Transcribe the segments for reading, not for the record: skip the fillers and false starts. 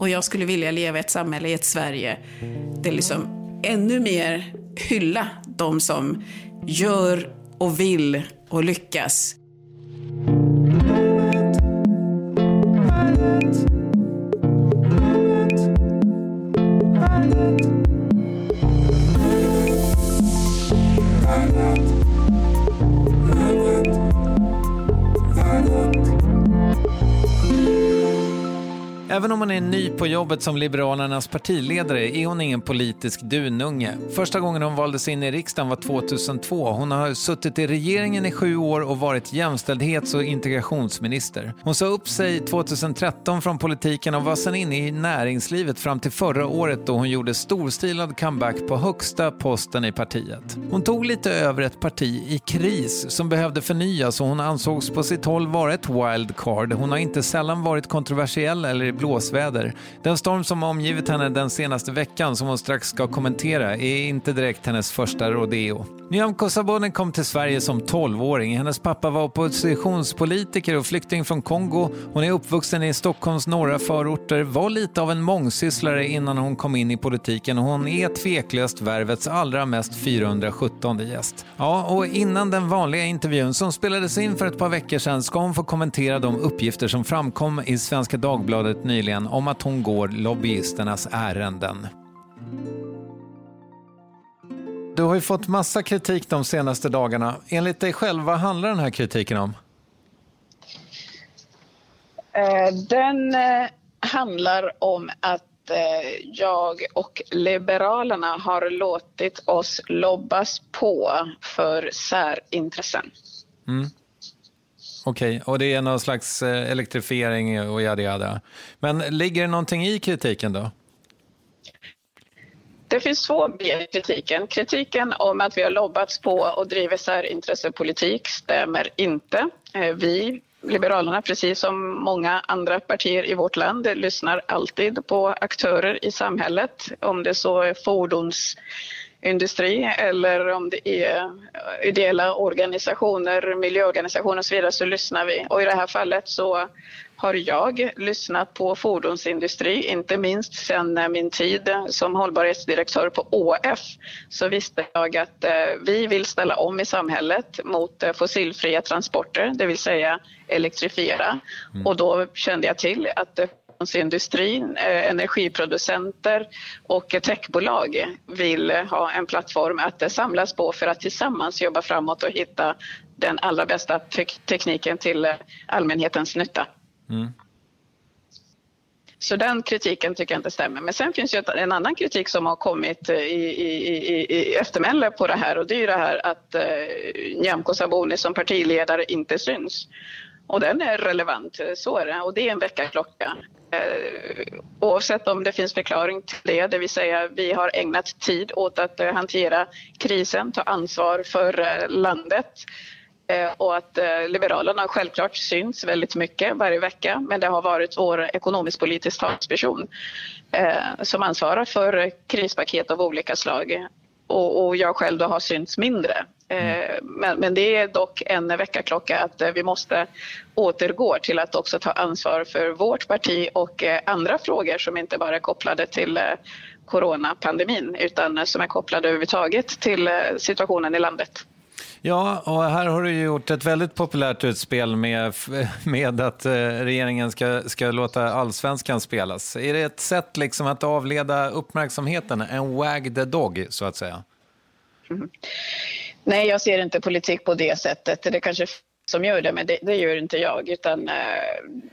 Och jag skulle vilja leva i ett samhälle, i ett Sverige, där liksom ännu mer hylla de som gör och vill och lyckas. Även om hon är ny på jobbet som Liberalernas partiledare är hon ingen politisk dununge. Första gången hon valdes in i riksdagen var 2002. Hon har suttit i regeringen i 7 år och varit jämställdhets- och integrationsminister. Hon sa upp sig 2013 från politiken och var sedan inne i näringslivet fram till förra året då hon gjorde storstilad comeback på högsta posten i partiet. Hon tog lite över ett parti i kris som behövde förnyas och hon ansågs på sitt håll vara ett wildcard. Hon har inte sällan varit kontroversiell eller i blåsväder. Den storm som har omgivit henne den senaste veckan som hon strax ska kommentera är inte direkt hennes första rodeo. Nyamko Sabuni kom till Sverige som 12-åring. Hennes pappa var oppositionspolitiker och flykting från Kongo. Hon är uppvuxen i Stockholms norra förorter, var lite av en mångsysslare innan hon kom in i politiken och hon är tveklöst värvets allra mest 417:e gäst. Ja, och innan den vanliga intervjun som spelades in för ett par veckor sedan ska hon få kommentera de uppgifter som framkom i Svenska Dagbladet nyligen om att hon går lobbyisternas ärenden. Du har ju fått massa kritik de senaste dagarna. Enligt dig själv, vad handlar den här kritiken om? Den handlar om att jag och Liberalerna har låtit oss lobbas på för särintressen. Mm. Okej, och det är någon slags elektrifiering och jada. Men ligger det någonting i kritiken då? Det finns 2 ben i kritiken. Kritiken om att vi har lobbats på och driver särintressepolitik stämmer inte. Vi, Liberalerna, precis som många andra partier i vårt land, lyssnar alltid på aktörer i samhället. Om det så är fordonsindustri eller om det är ideella organisationer, miljöorganisationer och så vidare, så lyssnar vi. Och i det här fallet så har jag lyssnat på fordonsindustri, inte minst sedan min tid som hållbarhetsdirektör på ÅF, så visste jag att vi vill ställa om i samhället mot fossilfria transporter, det vill säga elektrifiera. Och då kände jag till att fordonsindustrin, energiproducenter och techbolag vill ha en plattform att samlas på för att tillsammans jobba framåt och hitta den allra bästa tekniken till allmänhetens nytta. Mm. Så den kritiken tycker jag inte stämmer. Men sen finns ju en annan kritik som har kommit i eftermäle på det här. Och det är ju det här att Nyamko Sabuni som partiledare inte syns. Och den är relevant, så är det. Och det är en väckarklocka. Oavsett om det finns förklaring till det. Det vill säga vi har ägnat tid åt att hantera krisen, ta ansvar för landet. Och att Liberalerna självklart syns väldigt mycket varje vecka. Men det har varit vår ekonomisk-politisk talsperson som ansvarar för krispaket av olika slag. Och jag själv då har synts mindre. Men det är dock en väckarklocka att vi måste återgå till att också ta ansvar för vårt parti och andra frågor som inte bara är kopplade till coronapandemin utan som är kopplade överhuvudtaget till situationen i landet. Ja, och här har du gjort ett väldigt populärt utspel med att regeringen ska låta allsvenskan spelas. Är det ett sätt liksom att avleda uppmärksamheten? En wag the dog, så att säga? Mm. Nej, jag ser inte politik på det sättet. Det kanske som gör det, men det gör inte jag. Utan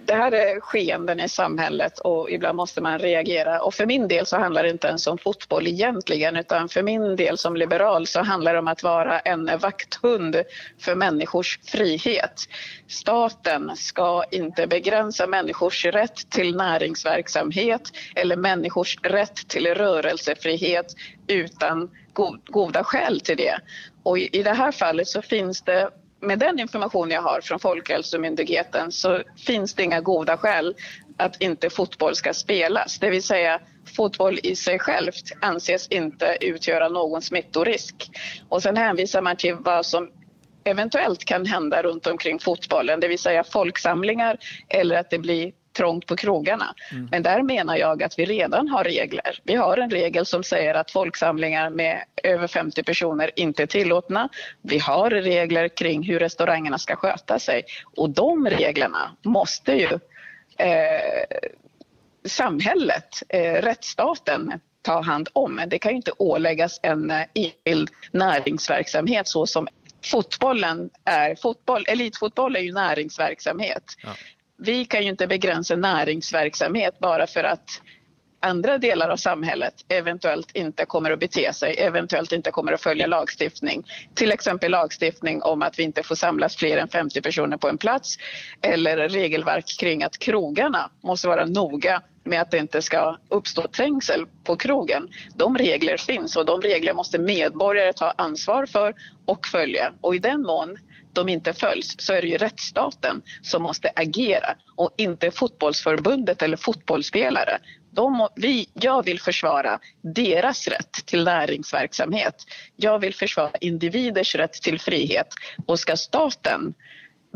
det här är skeenden i samhället och ibland måste man reagera. Och för min del så handlar det inte ens om fotboll egentligen, utan för min del som liberal så handlar det om att vara en vakthund för människors frihet. Staten ska inte begränsa människors rätt till näringsverksamhet eller människors rätt till rörelsefrihet utan goda skäl till det. Och i det här fallet så finns det, med den information jag har från Folkhälsomyndigheten, så finns det inga goda skäl att inte fotboll ska spelas. Det vill säga fotboll i sig självt anses inte utgöra någon smittorisk. Och sen hänvisar man till vad som eventuellt kan hända runt omkring fotbollen. Det vill säga folksamlingar eller att det blir trångt på krogarna. Men där menar jag att vi redan har regler. Vi har en regel som säger att folksamlingar med över 50 personer inte är tillåtna. Vi har regler kring hur restaurangerna ska sköta sig. Och de reglerna måste ju samhället, rättsstaten, ta hand om. Det kan ju inte åläggas en enskild näringsverksamhet så som fotbollen är. Elitfotboll är ju näringsverksamhet. Ja. vi kan ju inte begränsa näringsverksamhet bara för att andra delar av samhället eventuellt inte kommer att bete sig, eventuellt inte kommer att följa lagstiftning. Till exempel lagstiftning om att vi inte får samlas fler än 50 personer på en plats, eller regelverk kring att krogarna måste vara noga med att det inte ska uppstå trängsel på krogen. De regler finns och de regler måste medborgare ta ansvar för och följa. Och i den mån de inte följs så är det ju rättsstaten som måste agera och inte fotbollsförbundet eller fotbollsspelare. Jag vill försvara deras rätt till näringsverksamhet. Jag vill försvara individers rätt till frihet. Och ska staten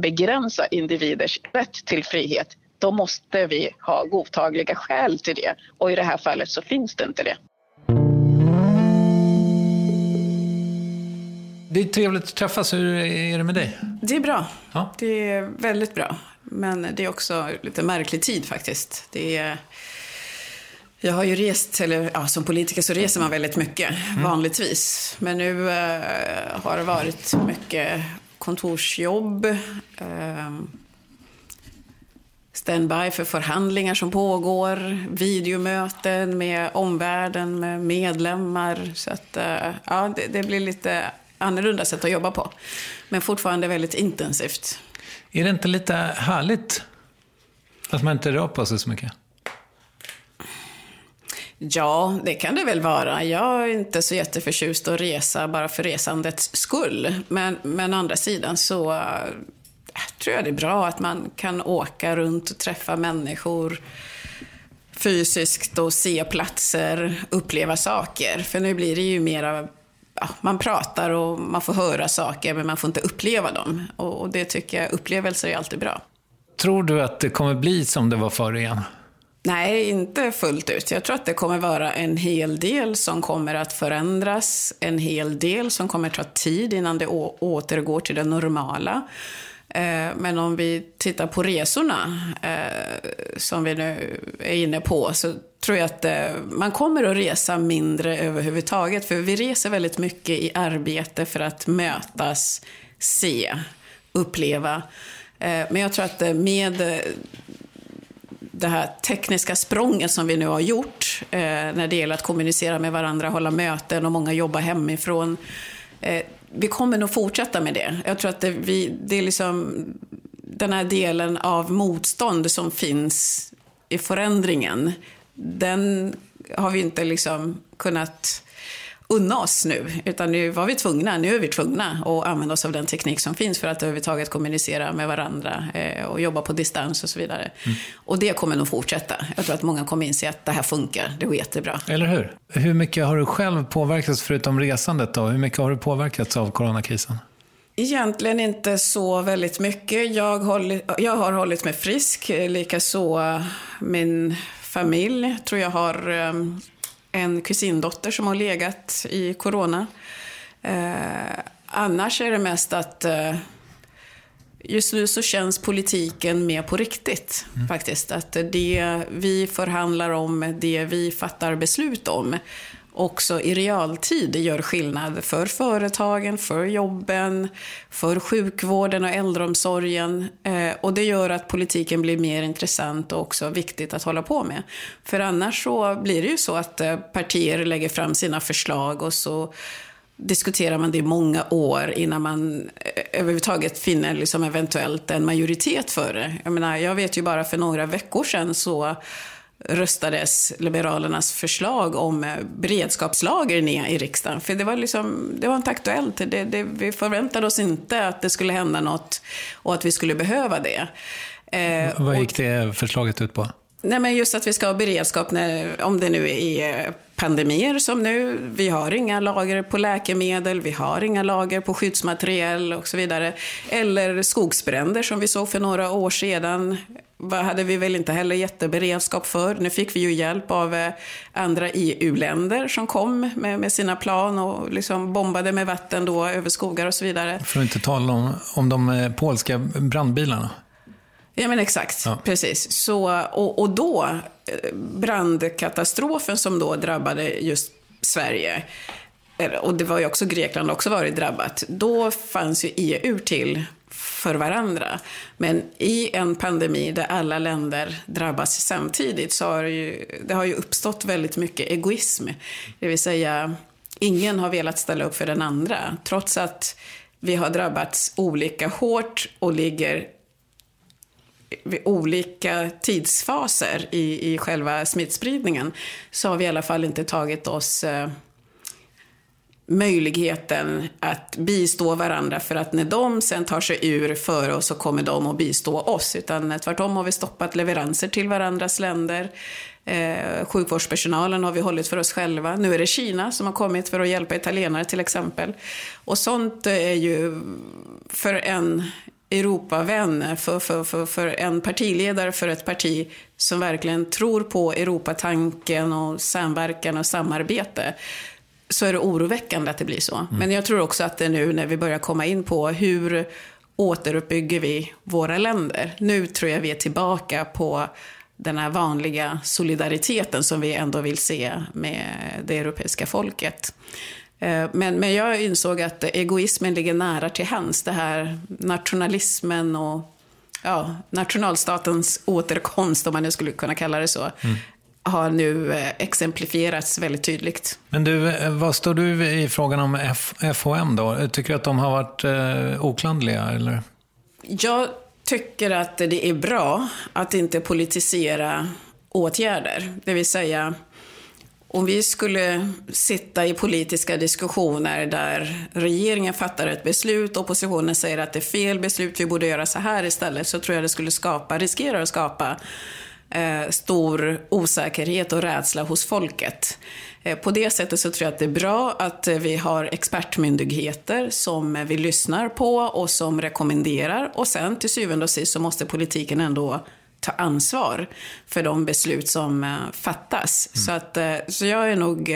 begränsa individers rätt till frihet, då måste vi ha godtagliga skäl till det. Och i det här fallet så finns det inte det. Det är trevligt att träffas. Hur är det med dig? Det är bra. Ja. Det är väldigt bra. Men det är också lite märklig tid faktiskt. Jag har ju rest, som politiker så reser man väldigt mycket vanligtvis. Men nu har det varit mycket kontorsjobb, standby för förhandlingar som pågår, videomöten med omvärlden, med medlemmar. Så att, det blir lite annorlunda sätt att jobba på. Men fortfarande väldigt intensivt. Är det inte lite härligt att man inte rör på sig så mycket? Ja, det kan det väl vara. Jag är inte så jätteförtjust att resa bara för resandets skull. Men andra sidan så tror jag det är bra att man kan åka runt och träffa människor fysiskt och se platser, uppleva saker. För nu blir det ju mera, man pratar och man får höra saker men man får inte uppleva dem. Och det tycker jag, upplevelser är alltid bra. Tror du att det kommer bli som det var förr igen? Nej, inte fullt ut. Jag tror att det kommer vara en hel del som kommer att förändras. En hel del som kommer ta tid innan det återgår till det normala. Men om vi tittar på resorna som vi nu är inne på, så tror jag att man kommer att resa mindre överhuvudtaget. För vi reser väldigt mycket i arbete för att mötas, se, uppleva. Men jag tror att med det här tekniska språnget som vi nu har gjort när det gäller att kommunicera med varandra, hålla möten och många jobbar hemifrån. Vi kommer nog fortsätta med det. Jag tror att det är liksom den här delen av motstånd som finns i förändringen. Den har vi inte liksom kunnat unna oss nu, utan nu är vi tvungna att använda oss av den teknik som finns för att överhuvudtaget kommunicera med varandra och jobba på distans och så vidare. Mm. Och det kommer nog fortsätta. Jag tror att många kommer inse att det här funkar, det går jättebra. Eller hur? Hur mycket har du själv påverkats förutom resandet då? Hur mycket har du påverkats av coronakrisen? Egentligen inte så väldigt mycket. Jag har hållit mig frisk, likaså min familj. Tror jag har en kusindotter som har legat i corona. Annars är det mest att just nu så känns politiken mer på riktigt faktiskt. Att det vi förhandlar om, det vi fattar beslut om också i realtid gör skillnad för företagen, för jobben, för sjukvården och äldreomsorgen. Och det gör att politiken blir mer intressant och också viktigt att hålla på med. För annars så blir det ju så att partier lägger fram sina förslag och så diskuterar man det i många år innan man överhuvudtaget finner liksom eventuellt en majoritet för det. Jag vet ju bara för några veckor sedan så röstades Liberalernas förslag om beredskapslager ner i riksdagen. För det var inte aktuellt. Vi förväntade oss inte att det skulle hända något och att vi skulle behöva det. Vad gick det förslaget ut på? Nej, men just att vi ska ha beredskap om det nu är pandemier som nu. Vi har inga lager på läkemedel, vi har inga lager på skyddsmaterial och så vidare. Eller skogsbränder som vi såg för några år sedan. Vad hade vi väl inte heller jätteberedskap för. Nu fick vi ju hjälp av andra EU-länder som kom med sina plan och liksom bombade med vatten då över skogar och så vidare. För att inte tala om de polska brandbilarna. Ja, men exakt, ja. Precis. Så, och då brandkatastrofen som då drabbade just Sverige, och det var ju också Grekland också varit drabbat, då fanns ju EU till för varandra. Men i en pandemi där alla länder drabbas samtidigt så har det har ju uppstått väldigt mycket egoism. Det vill säga, ingen har velat ställa upp för den andra. Trots att vi har drabbats olika hårt och ligger vid olika tidsfaser i själva smittspridningen, så har vi i alla fall inte tagit oss möjligheten att bistå varandra, för att när de sen tar sig ur för oss så kommer de att bistå oss, utan tvärtom har vi stoppat leveranser till varandras länder. Sjukvårdspersonalen har vi hållit för oss själva. Nu är det Kina som har kommit för att hjälpa italienare till exempel, och sånt är ju för en Europavän, för en partiledare för ett parti som verkligen tror på Europatanken och samverkan och samarbete, så är det oroväckande att det blir så. Men jag tror också att det nu när vi börjar komma in på hur återuppbygger vi våra länder. Nu tror jag vi är tillbaka på den här vanliga solidariteten som vi ändå vill se med det europeiska folket. Men jag insåg att egoismen ligger nära till hands. Det här nationalismen och nationalstatens återkomst, om man nu skulle kunna kalla det så, har nu exemplifierats väldigt tydligt. Men du, vad står du i frågan om FHM då? Tycker du att de har varit oklandliga, eller? Jag tycker att det är bra att inte politisera åtgärder. Det vill säga, om vi skulle sitta i politiska diskussioner där regeringen fattar ett beslut, oppositionen säger att det är fel beslut, vi borde göra så här istället, så tror jag det skulle riskera att skapa stor osäkerhet och rädsla hos folket. På det sättet så tror jag att det är bra att vi har expertmyndigheter som vi lyssnar på och som rekommenderar, och sen till syvende och sist så måste politiken ändå ta ansvar för de beslut som fattas. Så jag är nog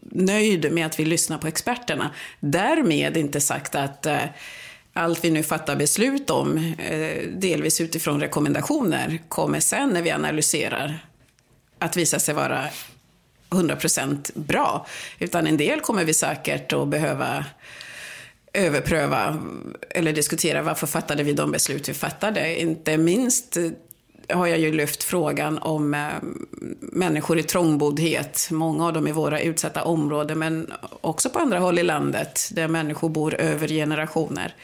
nöjd med att vi lyssnar på experterna. Därmed inte sagt att allt vi nu fattar beslut om, delvis utifrån rekommendationer, kommer sen när vi analyserar att visa sig vara 100% bra. Utan en del kommer vi säkert att behöva överpröva eller diskutera varför fattade vi de beslut vi fattade. Inte minst har jag ju lyft frågan om människor i trångboddhet. Många av dem i våra utsatta områden, men också på andra håll i landet där människor bor över generationer.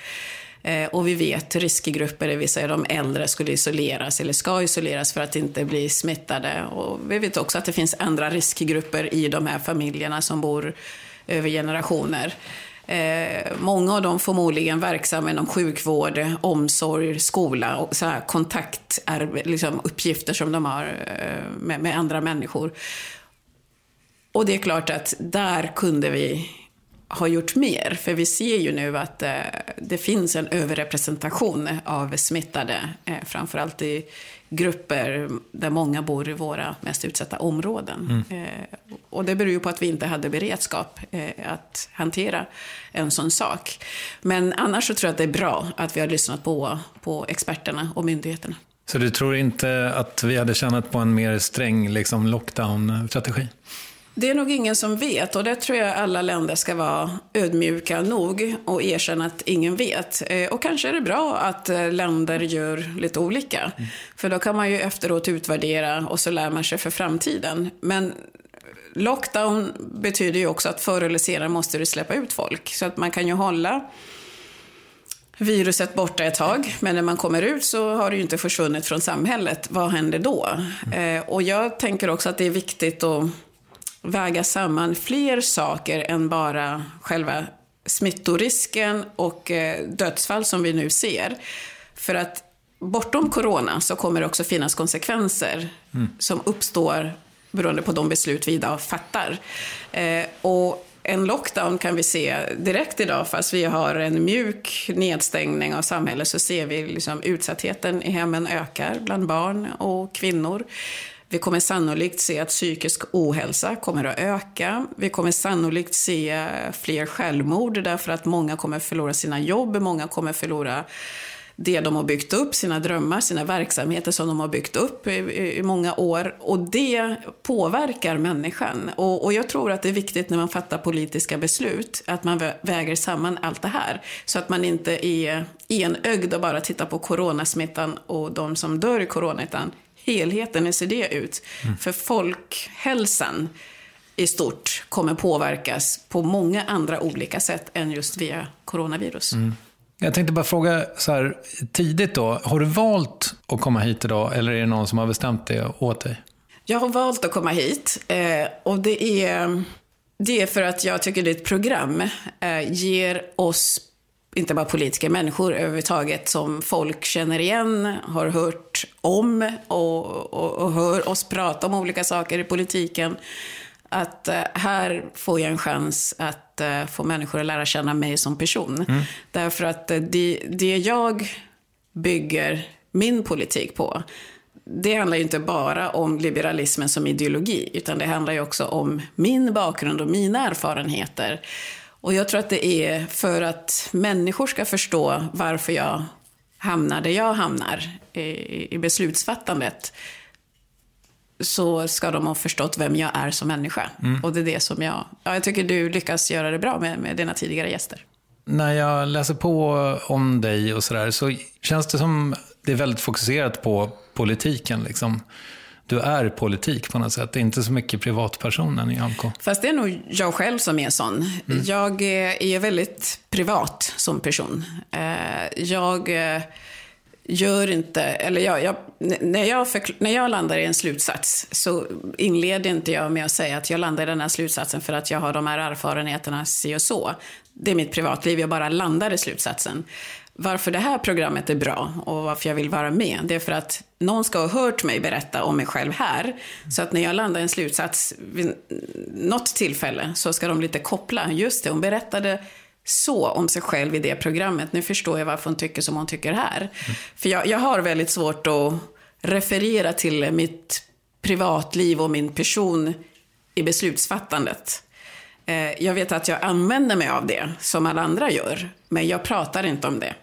Och vi vet riskgrupper, det vill säga de äldre, skulle isoleras eller ska isoleras för att inte bli smittade. Och vi vet också att det finns andra riskgrupper i de här familjerna som bor över generationer. Många av dem förmodligen verksamma inom sjukvård, omsorg, skola och så här kontaktuppgifter som de har med andra människor. Och det är klart att där kunde vi ha gjort mer, för vi ser ju nu att det finns en överrepresentation av smittade, framförallt i grupper där många bor i våra mest utsatta områden. Och det beror ju på att vi inte hade beredskap att hantera en sån sak. Men annars så tror jag att det är bra att vi har lyssnat på experterna och myndigheterna. Så du tror inte att vi hade tjänat på en mer sträng liksom lockdown-strategi? Det är nog ingen som vet, och det tror jag alla länder ska vara ödmjuka nog och erkänna att ingen vet. Och kanske är det bra att länder gör lite olika, för då kan man ju efteråt utvärdera och så lär man sig för framtiden. Men lockdown betyder ju också att förr eller senare måste du släppa ut folk, så att man kan ju hålla viruset borta ett tag, men när man kommer ut så har det ju inte försvunnit från samhället. Vad händer då? Och jag tänker också att det är viktigt att väga samman fler saker än bara själva smittorisken och dödsfall som vi nu ser. För att bortom corona så kommer det också finnas konsekvenser som uppstår beroende på de beslut vi idag fattar. Och en lockdown kan vi se direkt idag, fast vi har en mjuk nedstängning av samhället, så ser vi liksom utsattheten i hemmen ökar bland barn och kvinnor. Vi kommer sannolikt se att psykisk ohälsa kommer att öka. Vi kommer sannolikt se fler självmord därför att många kommer förlora sina jobb. Många kommer förlora det de har byggt upp, sina drömmar, sina verksamheter som de har byggt upp i många år. Och det påverkar människan. Och jag tror att det är viktigt när man fattar politiska beslut att man väger samman allt det här. Så att man inte är enögd och bara tittar på coronasmittan och de som dör i coronasmittan. Helheten, hur ser det ut? Mm. För folkhälsan i stort kommer påverkas på många andra olika sätt än just via coronavirus. Mm. Jag tänkte bara fråga så här tidigt då. Har du valt att komma hit idag eller är det någon som har bestämt det åt dig? Jag har valt att komma hit och det är för att jag tycker ditt program ger oss, inte bara politiker, människor överhuvudtaget som folk känner igen, har hört om och hör oss prata om olika saker i politiken. Att här får jag en chans att få människor att lära känna mig som person. Mm. Därför att det jag bygger min politik på, det handlar ju inte bara om liberalismen som ideologi, utan det handlar ju också om min bakgrund och mina erfarenheter. Och jag tror att det är för att människor ska förstå varför jag hamnar där jag hamnar i beslutsfattandet. Så ska de ha förstått vem jag är som människa. Mm. Och det är det som jag tycker du lyckas göra det bra med dina tidigare gäster. När jag läser på om dig och sådär så känns det som det är väldigt fokuserat på politiken liksom. Du är politik på något sätt. Det är inte så mycket privatpersonen i AMK. Fast det är nog jag själv som är sån. Mm. Jag är väldigt privat som person. Jag gör inte, eller när jag landar i en slutsats så inleder inte jag med att säga att jag landar i den här slutsatsen för att jag har de här erfarenheterna si och så. Det är mitt privatliv, jag bara landar i slutsatsen. Varför det här programmet är bra och varför jag vill vara med, det är för att någon ska ha hört mig berätta om mig själv här. Så att när jag landar i en slutsats vid något tillfälle så ska de lite koppla. Just det, hon berättade så om sig själv i det programmet. Nu förstår jag varför hon tycker som hon tycker här. Mm. För jag har väldigt svårt att referera till mitt privatliv och min person i beslutsfattandet. Jag vet att jag använder mig av det som alla andra gör. Men jag pratar inte om det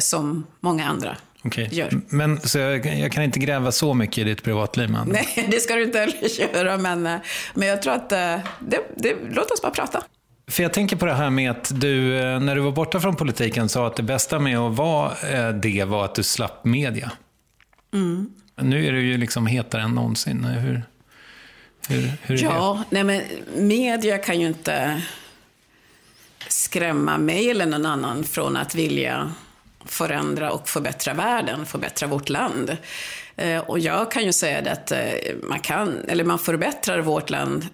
som många andra. Okej. Men så jag kan inte gräva så mycket i ditt privatliv. Men... Nej, det ska du inte heller göra. Men jag tror att låt oss bara prata. För jag tänker på det här med att du, när du var borta från politiken, sa att det bästa med att vara det var att du slapp media. Mm. Nu är du ju liksom hetare än någonsin. Hur är det? Ja, nej men media kan ju inte skrämma mig eller någon annan från att vilja förändra och förbättra världen, förbättra vårt land. Och jag kan ju säga det att man förbättrar vårt land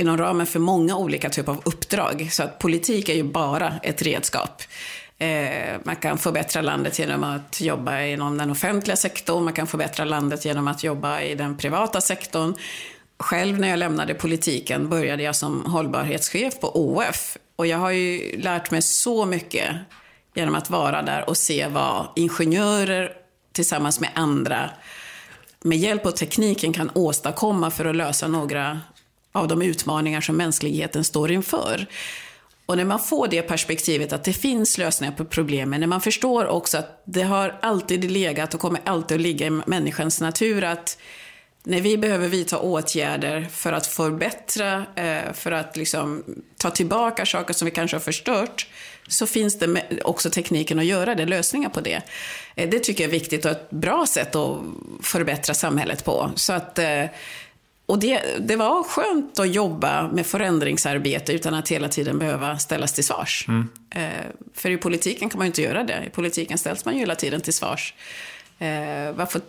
inom ramen för många olika typer av uppdrag. Så att politik är ju bara ett redskap. Man kan förbättra landet genom att jobba inom den offentliga sektorn. Man kan förbättra landet genom att jobba i den privata sektorn. Själv när jag lämnade politiken började jag som hållbarhetschef på ÅF. Och jag har ju lärt mig så mycket genom att vara där och se vad ingenjörer tillsammans med andra med hjälp av tekniken kan åstadkomma för att lösa några av de utmaningar som mänskligheten står inför. Och när man får det perspektivet att det finns lösningar på problemen, när man förstår också att det har alltid legat och kommer alltid att ligga i människans natur att när vi behöver vidta åtgärder för att förbättra, för att liksom ta tillbaka saker som vi kanske har förstört, så finns det också tekniken att göra det, lösningar på det. Det tycker jag är viktigt och ett bra sätt att förbättra samhället på. Så att... Och det var skönt att jobba med förändringsarbete utan att hela tiden behöva ställas till svars. Mm. För i politiken kan man ju inte göra det. I politiken ställs man ju hela tiden till svars. Varför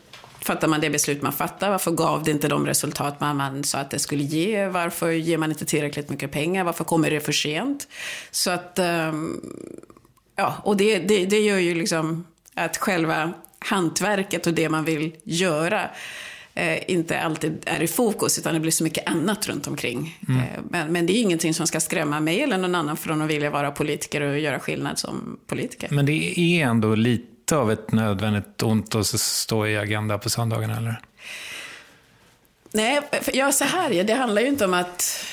fattar man det beslut man fattar? Varför gav det inte de resultat man sa att det skulle ge? Varför ger man inte tillräckligt mycket pengar? Varför kommer det för sent? Så att, och det gör ju liksom att själva hantverket och det man vill göra inte alltid är i fokus, utan det blir så mycket annat runt omkring. Mm. Men det är ingenting som ska skrämma mig eller någon annan från att vilja vara politiker och göra skillnad som politiker. Men det är ändå lite av ett nödvändigt ont att stå i Agenda på söndagarna, eller? Nej, det handlar ju inte om att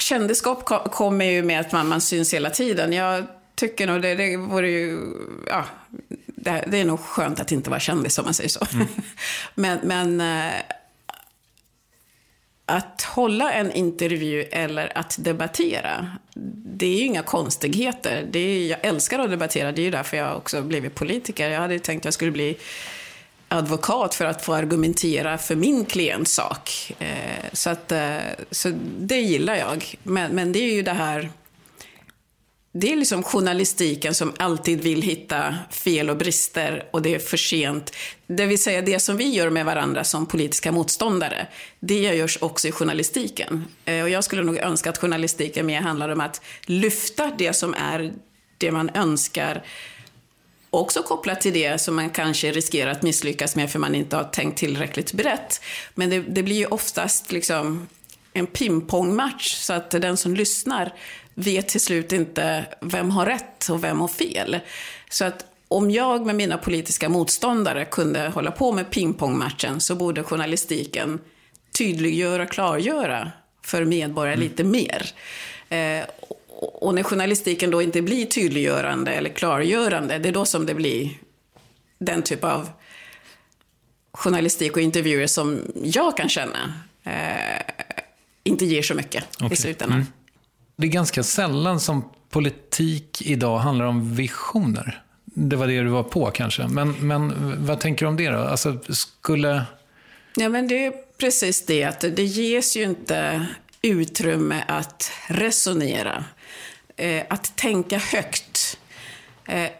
kändisskap kommer ju med att man syns hela tiden. Jag tycker nog det vore ju... Ja, det är nog skönt att inte vara kändis, om man säger så. Mm. men att hålla en intervju eller att debattera, det är ju inga konstigheter. Det är, jag älskar att debattera, det är ju därför jag också blivit politiker. Jag hade tänkt att jag skulle bli advokat för att få argumentera för min klients sak. Så det gillar jag. Men det är ju det här... Det är liksom journalistiken som alltid vill hitta fel och brister, och det är för sent. Det vill säga, det som vi gör med varandra som politiska motståndare, det görs också i journalistiken. Och jag skulle nog önska att journalistiken mer handlar om att lyfta det som är det man önskar, också kopplat till det som man kanske riskerar att misslyckas med för man inte har tänkt tillräckligt brett. Men det blir ju oftast liksom en pingpongmatch, så att den som lyssnar vet till slut inte vem har rätt och vem har fel. Så att om jag med mina politiska motståndare kunde hålla på med pingpongmatchen, så borde journalistiken tydliggöra, klargöra för medborgare lite mer. Och när journalistiken då inte blir tydliggörande eller klargörande, det är då som det blir den typ av journalistik och intervjuer som jag kan känna inte ger så mycket i slutändan. Mm. Det är ganska sällan som politik idag handlar om visioner. Det var det du var på kanske. Men vad tänker du om det då? Alltså, Ja, men det är precis det. Att det ges ju inte utrymme att resonera. Att tänka högt.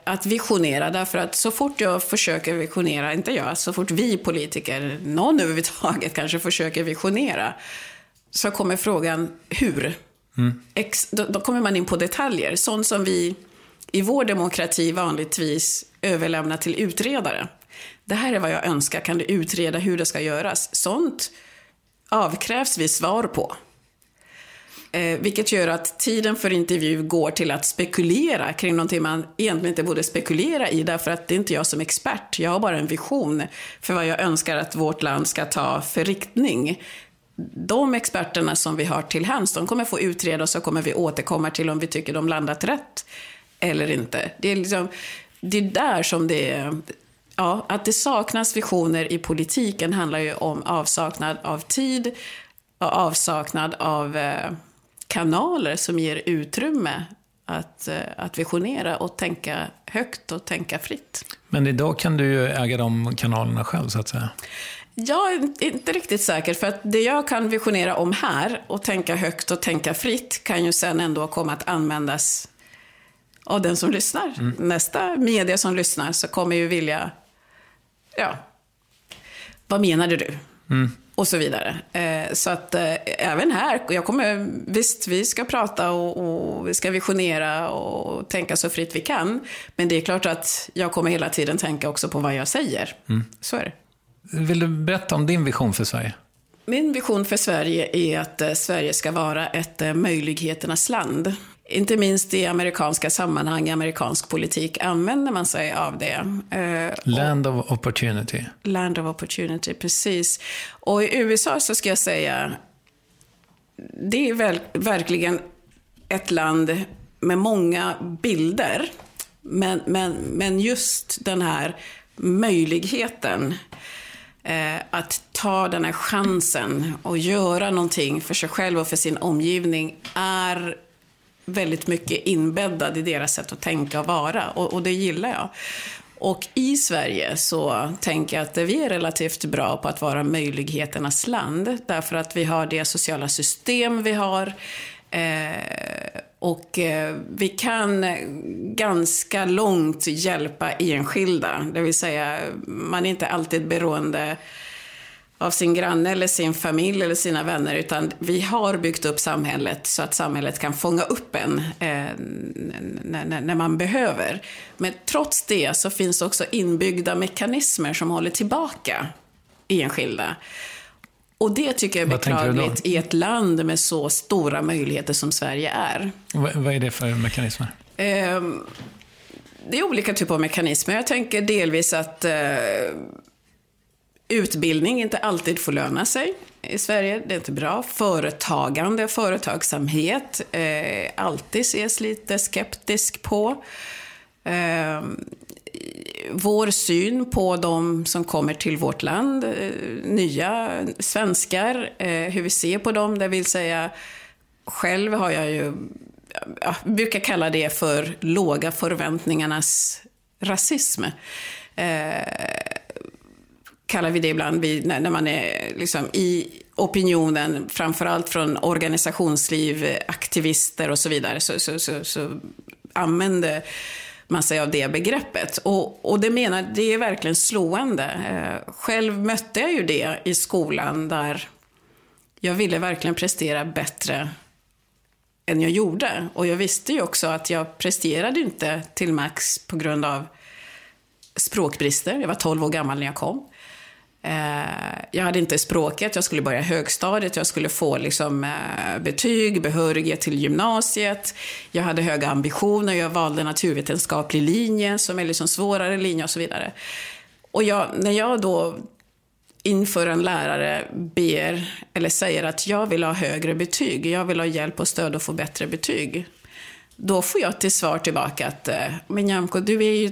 Att visionera. Därför att så fort jag försöker visionera, inte jag, så fort vi politiker, någon överhuvudtaget kanske försöker visionera, så kommer frågan hur? Mm. Då kommer man in på detaljer, sånt som vi i vår demokrati vanligtvis överlämnar till utredare. Det här är vad jag önskar, kan du utreda hur det ska göras? Sånt avkrävs vi svar på, vilket gör att tiden för intervju går till att spekulera kring någonting man egentligen inte borde spekulera i, därför att det är inte jag som expert, jag har bara en vision för vad jag önskar att vårt land ska ta för riktning. De experterna som vi har till hands, de kommer få utreda, och så kommer vi återkomma till om vi tycker de landat rätt eller inte. Det är liksom, det är där som det är, ja, att det saknas visioner i politiken handlar ju om avsaknad av tid och avsaknad av kanaler som ger utrymme att visionera och tänka högt och tänka fritt. Men idag kan du ju äga de kanalerna själv, så att säga. Jag är inte riktigt säker, för att det jag kan visionera om här och tänka högt och tänka fritt kan ju sen ändå komma att användas av den som lyssnar. Mm. Nästa media som lyssnar så kommer ju vilja, ja, vad menade du? Mm. Och så vidare. Så att även här, visst vi ska prata och vi ska visionera och tänka så fritt vi kan, men det är klart att jag kommer hela tiden tänka också på vad jag säger. Mm. Så är det. Vill du berätta om din vision för Sverige? Min vision för Sverige är att Sverige ska vara ett möjligheternas land. Inte minst i amerikanska sammanhang, i amerikansk politik använder man sig av det. Land of opportunity. Land of opportunity, precis. Och i USA så ska jag säga, det är verkligen ett land med många bilder. Men just den här möjligheten att ta den här chansen och göra någonting för sig själv och för sin omgivning är väldigt mycket inbäddad i deras sätt att tänka och vara, och det gillar jag. Och i Sverige så tänker jag att vi är relativt bra på att vara möjligheternas land, därför att vi har det sociala system vi har, och vi kan ganska långt hjälpa enskilda. Det vill säga, man är inte alltid beroende av sin granne eller sin familj eller sina vänner, utan vi har byggt upp samhället så att samhället kan fånga upp en när man behöver. Men trots det så finns också inbyggda mekanismer som håller tillbaka enskilda. Och det tycker jag är beklagligt i ett land med så stora möjligheter som Sverige är. Vad är det för mekanismer? Det är olika typer av mekanismer. Jag tänker delvis att utbildning inte alltid får löna sig. i Sverige. Det är inte bra. Företagande och företagsamhet alltid ses lite skeptisk på. Vår syn på de som kommer till vårt land, nya svenskar, hur vi ser på dem, det vill säga själv har jag ju, jag brukar kalla det för låga förväntningarnas rasism. Kallar vi det ibland när man är liksom i opinionen, framförallt från organisationsliv, aktivister och så vidare, så använder man sig av det begreppet. Och det är verkligen slående. Själv mötte jag ju det i skolan där jag ville verkligen prestera bättre än jag gjorde. Och jag visste ju också att jag presterade inte till max på grund av språkbrister. Jag var 12 år gammal när jag kom. Jag hade inte språket, jag skulle börja högstadiet, jag skulle få liksom betyg, behörighet till gymnasiet. Jag hade höga ambitioner, jag valde naturvetenskaplig linje som är liksom svårare linje och så vidare. Och när jag då inför en lärare ber eller säger att jag vill ha högre betyg, jag vill ha hjälp och stöd att få bättre betyg, då får jag till svar tillbaka att men Nyamko, du är ju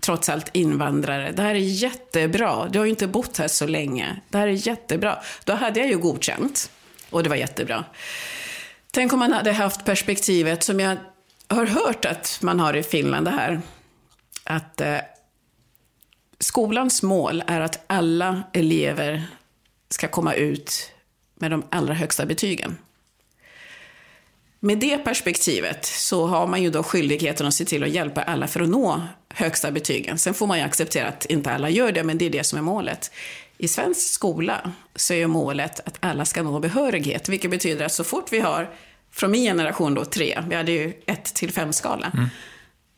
trots allt invandrare. Det här är jättebra. Du har ju inte bott här så länge. Det här är jättebra. Då hade jag ju godkänt. Och det var jättebra. Tänk om man hade haft perspektivet som jag har hört att man har i Finland det här. Att skolans mål är att alla elever ska komma ut med de allra högsta betygen. Med det perspektivet så har man ju då skyldigheten att se till att hjälpa alla för att nå högsta betygen. Sen får man ju acceptera att inte alla gör det, men det är det som är målet. I svensk skola så är målet att alla ska nå behörighet, vilket betyder att så fort vi har, från min generation då, 3, vi hade ju 1-5-skala.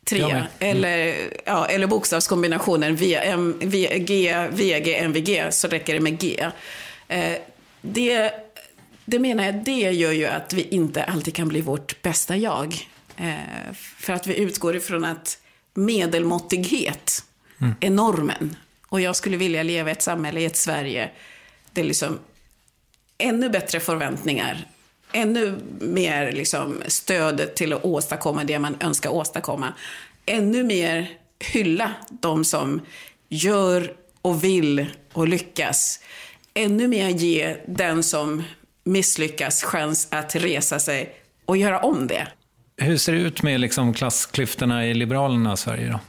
3, eller bokstavskombinationen VG, VG, MVG, så räcker det med G. Det menar jag, det gör ju att vi inte alltid kan bli vårt bästa jag. För att vi utgår ifrån att medelmåttighet är normen. Och jag skulle vilja leva i ett samhälle, i ett Sverige, det är liksom ännu bättre förväntningar. Ännu mer liksom stöd till att åstadkomma det man önskar åstadkomma. Ännu mer hylla de som gör och vill och lyckas. Ännu mer ge den som misslyckas chans att resa sig och göra om det. Hur ser det ut med liksom klassklyftorna i Liberalerna i Sverige då?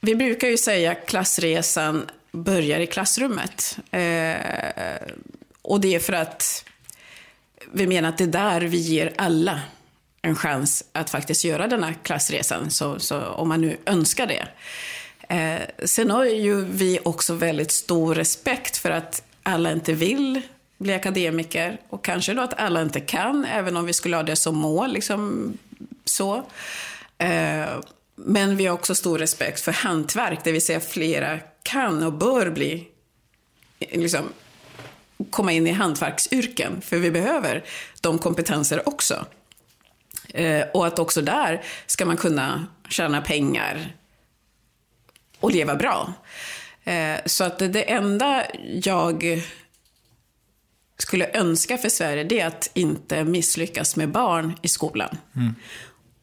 Vi brukar ju säga att klassresan börjar i klassrummet. Och det är för att vi menar att det är där vi ger alla en chans att faktiskt göra den här klassresan. Så om man nu önskar det. Sen har ju vi också väldigt stor respekt för att alla inte vill bli akademiker, och kanske då att alla inte kan, även om vi skulle ha det som mål liksom, så. Men vi har också stor respekt för hantverk, det vill säga flera kan och bör bli liksom, komma in i hantverksyrken, för vi behöver de kompetenser också. Och att också där ska man kunna tjäna pengar och leva bra. Så att det enda jag skulle önska för Sverige, det är att inte misslyckas med barn i skolan.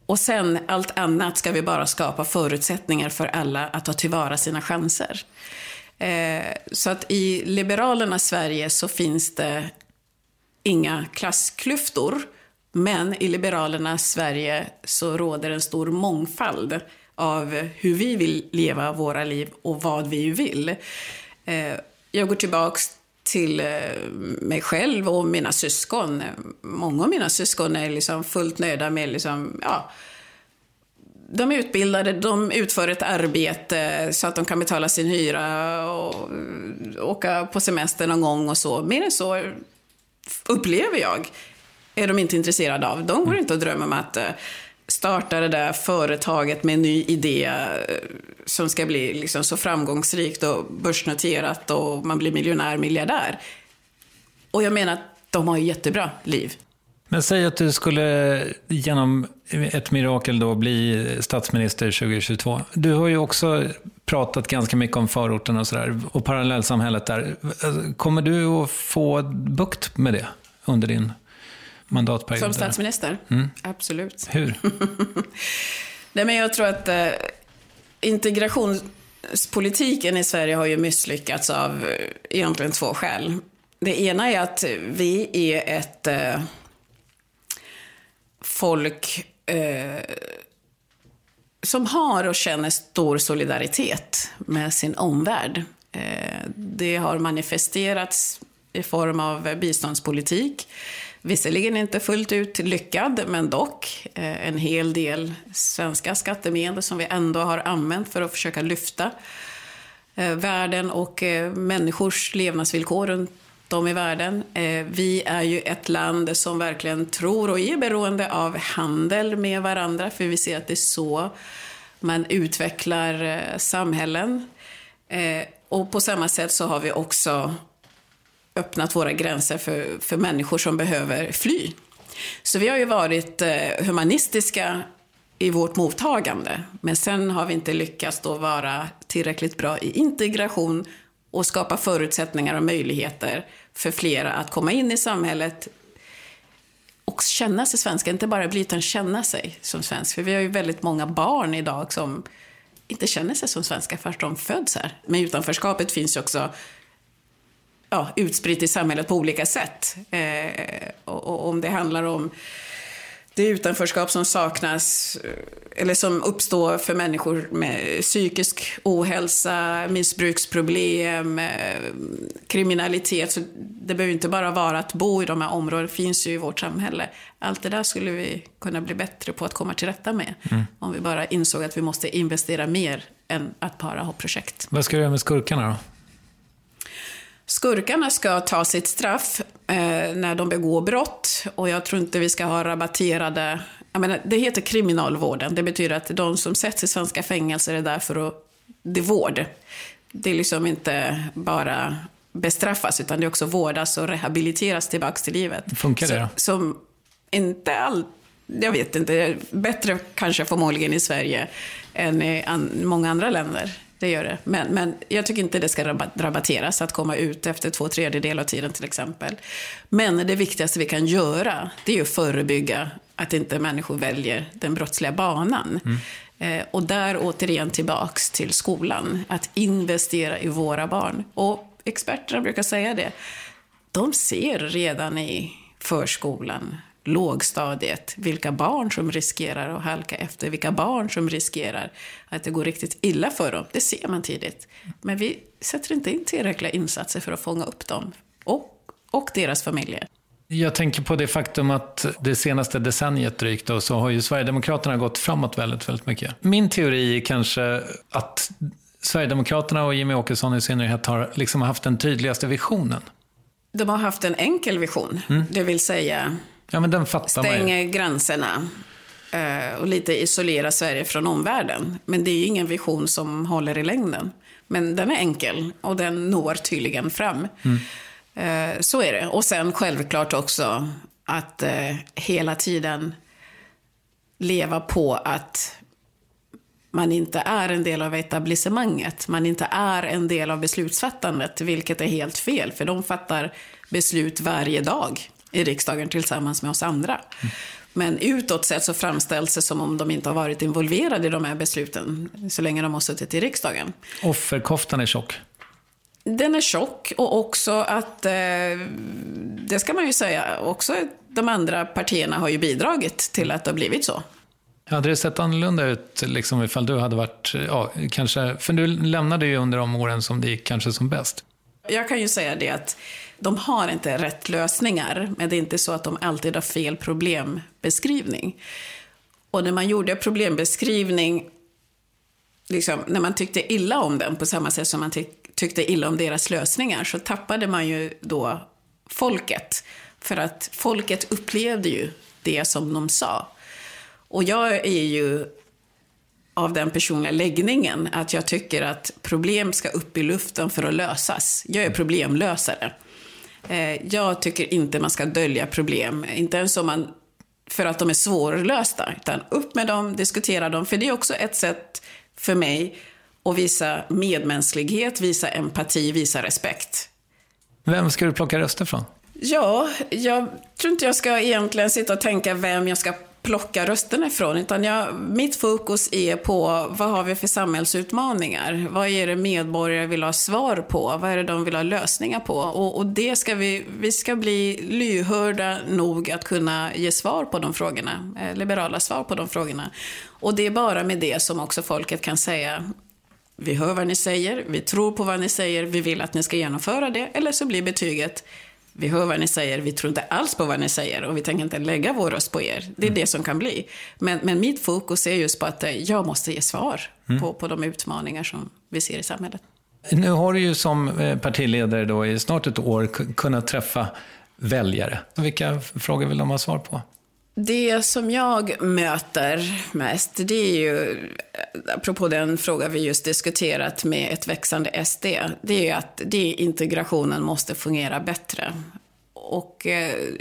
Och sen allt annat ska vi bara skapa förutsättningar för alla att ta tillvara sina chanser. Så att i Liberalernas Sverige så finns det inga klassklyftor, men i Liberalernas Sverige så råder en stor mångfald av hur vi vill leva våra liv och vad vi vill. Jag går tillbaks till mig själv och mina syskon. Många av mina syskon är liksom fullt nöjda med liksom, ja, de är utbildade, de utför ett arbete så att de kan betala sin hyra och åka på semester någon gång och så. Mer än så upplever jag är de inte intresserade av. De går inte och drömmer om att starta det där företaget med en ny idé som ska bli liksom så framgångsrikt och börsnoterat och man blir miljonär, miljardär. Och jag menar att de har ju jättebra liv. Men säg att du skulle genom ett mirakel då bli statsminister 2022. Du har ju också pratat ganska mycket om förorten och sådär och parallellsamhället där. Kommer du att få bukt med det under din mandatperiod? Som statsminister? Mm. Absolut. Hur? Nej, men jag tror att integrationspolitiken i Sverige har ju misslyckats av egentligen två skäl. Det ena är att vi är ett folk som har och känner stor solidaritet med sin omvärld. Det har manifesterats i form av biståndspolitik. Visserligen inte fullt ut lyckad, men dock en hel del svenska skattemedel som vi ändå har använt för att försöka lyfta världen och människors levnadsvillkor runt om i världen. Vi är ju ett land som verkligen tror och är beroende av handel med varandra, för vi ser att det är så man utvecklar samhällen. Och på samma sätt så har vi också öppnat våra gränser för människor som behöver fly. Så vi har ju varit humanistiska i vårt mottagande, men sen har vi inte lyckats då vara tillräckligt bra i integration och skapa förutsättningar och möjligheter för flera att komma in i samhället och känna sig svenska. Inte bara bli, utan känna sig som svensk. För vi har ju väldigt många barn idag som inte känner sig som svenska först de föds här. Men utanförskapet finns ju också utspritt i samhället på olika sätt. Och om det handlar om det utanförskap som saknas eller som uppstår för människor med psykisk ohälsa, missbruksproblem, kriminalitet. Så det behöver inte bara vara att bo i de här områdena, det finns ju i vårt samhälle. Allt det där skulle vi kunna bli bättre på att komma till rätta med om vi bara insåg att vi måste investera mer än att bara ha projekt. Vad ska du göra med skurkarna då? Skurkarna ska ta sitt straff när de begår brott, och jag tror inte vi ska ha rabatterade... Jag menar, det heter kriminalvården. Det betyder att de som sätts i svenska fängelser är där för att... Det är vård. Det är liksom inte bara bestraffas, utan det är också vårdas och rehabiliteras tillbaka till livet. Funkar det då? Som inte allt... Jag vet inte. Bättre kanske förmodligen i Sverige än i många andra länder. Det gör det. Men jag tycker inte det ska rabatteras att komma ut efter 2/3 av tiden till exempel. Men det viktigaste vi kan göra, det är ju att förebygga att inte människor väljer den brottsliga banan. Och där återigen tillbaks till skolan. Att investera i våra barn. Och experterna brukar säga det. De ser redan i förskolan, lågstadiet, vilka barn som riskerar att halka efter, vilka barn som riskerar att det går riktigt illa för dem. Det ser man tidigt. Men vi sätter inte in tillräckliga insatser för att fånga upp dem och deras familjer. Jag tänker på det faktum att det senaste decenniet drygt då, så har ju Sverigedemokraterna gått framåt väldigt, väldigt mycket. Min teori är kanske att Sverigedemokraterna och Jimmy Åkesson i synnerhet har liksom haft den tydligaste visionen. De har haft en enkel vision, det vill säga... Ja, men den fattar man ju. Stänger gränserna och lite isolera Sverige från omvärlden. Men det är ju ingen vision som håller i längden. Men den är enkel och den når tydligen fram. Så är det. Och sen självklart också att hela tiden leva på att man inte är en del av etablissemanget. Man inte är en del av beslutsfattandet, vilket är helt fel. För de fattar beslut varje dag i riksdagen tillsammans med oss andra. Men utåt sett så framställs det som om de inte har varit involverade i de här besluten så länge de har suttit i riksdagen. Offerkoftan är tjock. Den är tjock, och också att det ska man ju säga också, de andra partierna har ju bidragit till att det har blivit så. Hade det sett annorlunda ut liksom, ifall du hade varit kanske, för du lämnade ju under de åren som det gick kanske som bäst. Jag kan ju säga det att de har inte rätt lösningar, men det är inte så att de alltid har fel problembeskrivning. Och när man gjorde problembeskrivning, liksom, när man tyckte illa om den på samma sätt som man tyckte illa om deras lösningar, så tappade man ju då folket. För att folket upplevde ju det som de sa. Och jag är ju av den personliga läggningen att jag tycker att problem ska upp i luften för att lösas. Jag är problemlösare. Jag tycker inte man ska dölja problem, inte ens om man, för att de är svårlösta, utan upp med dem, diskutera dem. För det är också ett sätt för mig och visa medmänsklighet, visa empati, visa respekt. Vem ska du plocka röster från? Ja, jag tror inte jag ska egentligen sitta och tänka vem jag ska plocka rösten ifrån, utan mitt fokus är på vad har vi för samhällsutmaningar, vad är det medborgare vill ha svar på, vad är det de vill ha lösningar på, och det ska vi ska bli lyhörda nog att kunna ge svar på de frågorna, liberala svar på de frågorna, och det är bara med det som också folket kan säga vi hör vad ni säger, vi tror på vad ni säger, vi vill att ni ska genomföra det, eller så blir betyget vi hör vad ni säger, vi tror inte alls på vad ni säger och vi tänker inte lägga vår röst på er. Det är det som kan bli. Men mitt fokus är just på att jag måste ge svar på de utmaningar som vi ser i samhället. Nu har du ju som partiledare då i snart ett år kunnat träffa väljare. Vilka frågor vill de ha svar på? Det som jag möter mest, det är ju, apropå den fråga vi just diskuterat med ett växande SD, det är att integrationen måste fungera bättre. Och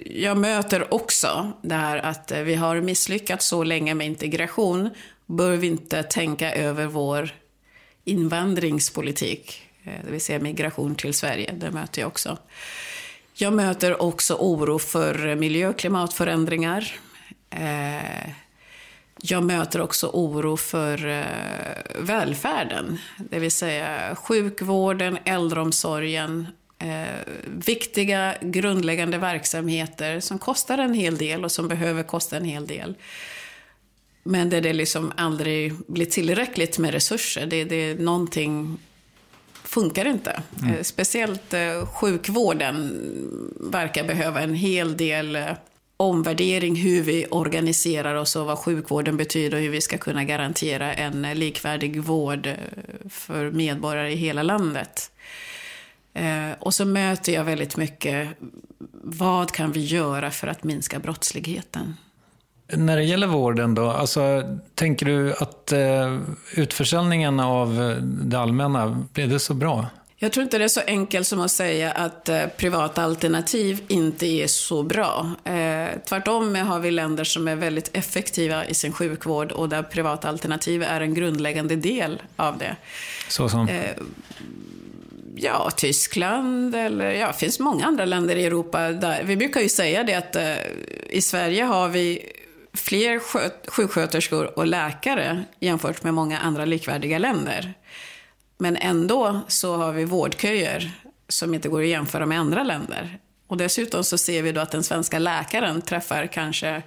jag möter också det här att vi har misslyckats så länge med integration, bör vi inte tänka över vår invandringspolitik, det vill säga migration till Sverige, det möter jag också. Jag möter också oro för miljö- och klimatförändringar. Jag möter också oro för välfärden, det vill säga sjukvården, äldreomsorgen, viktiga grundläggande verksamheter som kostar en hel del och som behöver kosta en hel del. Men det liksom aldrig blir tillräckligt med resurser, det är någonting funkar inte. Speciellt sjukvården verkar behöva en hel del omvärdering hur vi organiserar oss och vad sjukvården betyder och hur vi ska kunna garantera en likvärdig vård för medborgare i hela landet. Och så möter jag väldigt mycket vad kan vi göra för att minska brottsligheten? När det gäller vården då, alltså, tänker du att utförsäljningen av det allmänna, blev det så bra? Jag tror inte det är så enkelt som att säga att privata alternativ inte är så bra. Tvärtom har vi länder som är väldigt effektiva i sin sjukvård och där privata alternativ är en grundläggande del av det. Så som? Ja, Tyskland eller det finns många andra länder i Europa där. Vi brukar ju säga det att i Sverige har vi fler sjuksköterskor och läkare jämfört med många andra likvärdiga länder. Men ändå så har vi vårdköer som inte går att jämföra med andra länder. Och dessutom så ser vi då att den svenska läkaren träffar kanske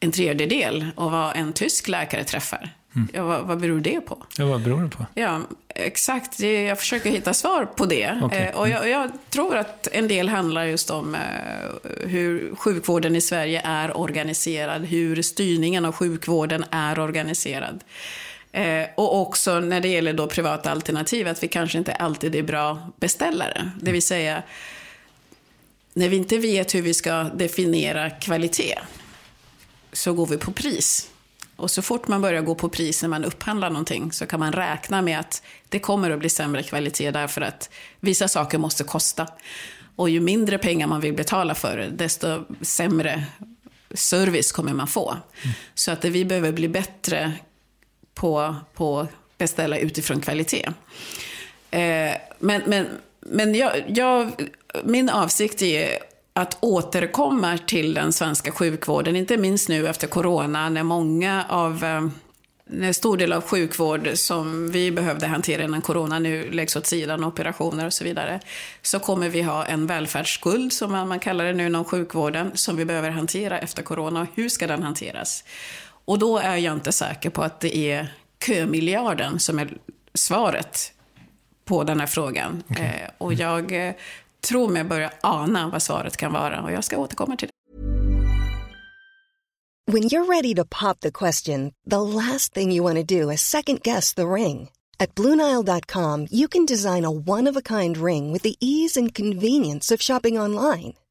en tredjedel av vad en tysk läkare träffar. Ja, vad beror det på? Ja, vad beror det på? Ja, exakt. Jag försöker hitta svar på det. Okay. Och jag tror att en del handlar just om hur sjukvården i Sverige är organiserad. Hur styrningen av sjukvården är organiserad. Och också när det gäller då privata alternativ att vi kanske inte alltid är bra beställare. Det vill säga, när vi inte vet hur vi ska definiera kvalitet så går vi på pris. Och så fort man börjar gå på pris när man upphandlar någonting så kan man räkna med att det kommer att bli sämre kvalitet därför att vissa saker måste kosta. Och ju mindre pengar man vill betala för det, desto sämre service kommer man få. Så att vi behöver bli bättre på beställa utifrån kvalitet. Min avsikt är att återkomma till den svenska sjukvården, inte minst nu efter corona när stor del av sjukvård som vi behövde hantera innan corona nu läggs åt sidan, operationer och så vidare, så kommer vi ha en välfärdsskuld som man kallar det nu inom sjukvården som vi behöver hantera efter corona. Hur ska den hanteras? Och då är jag inte säker på att det är kömiljarden som är svaret på den här frågan. Okay. Och jag tror mig börja ana vad svaret kan vara och jag ska återkomma till det. When you're ready to pop the question, the last thing you want to do is second guess the ring. At BlueNile.com you can design a one-of-a-kind ring with the ease and convenience of shopping online.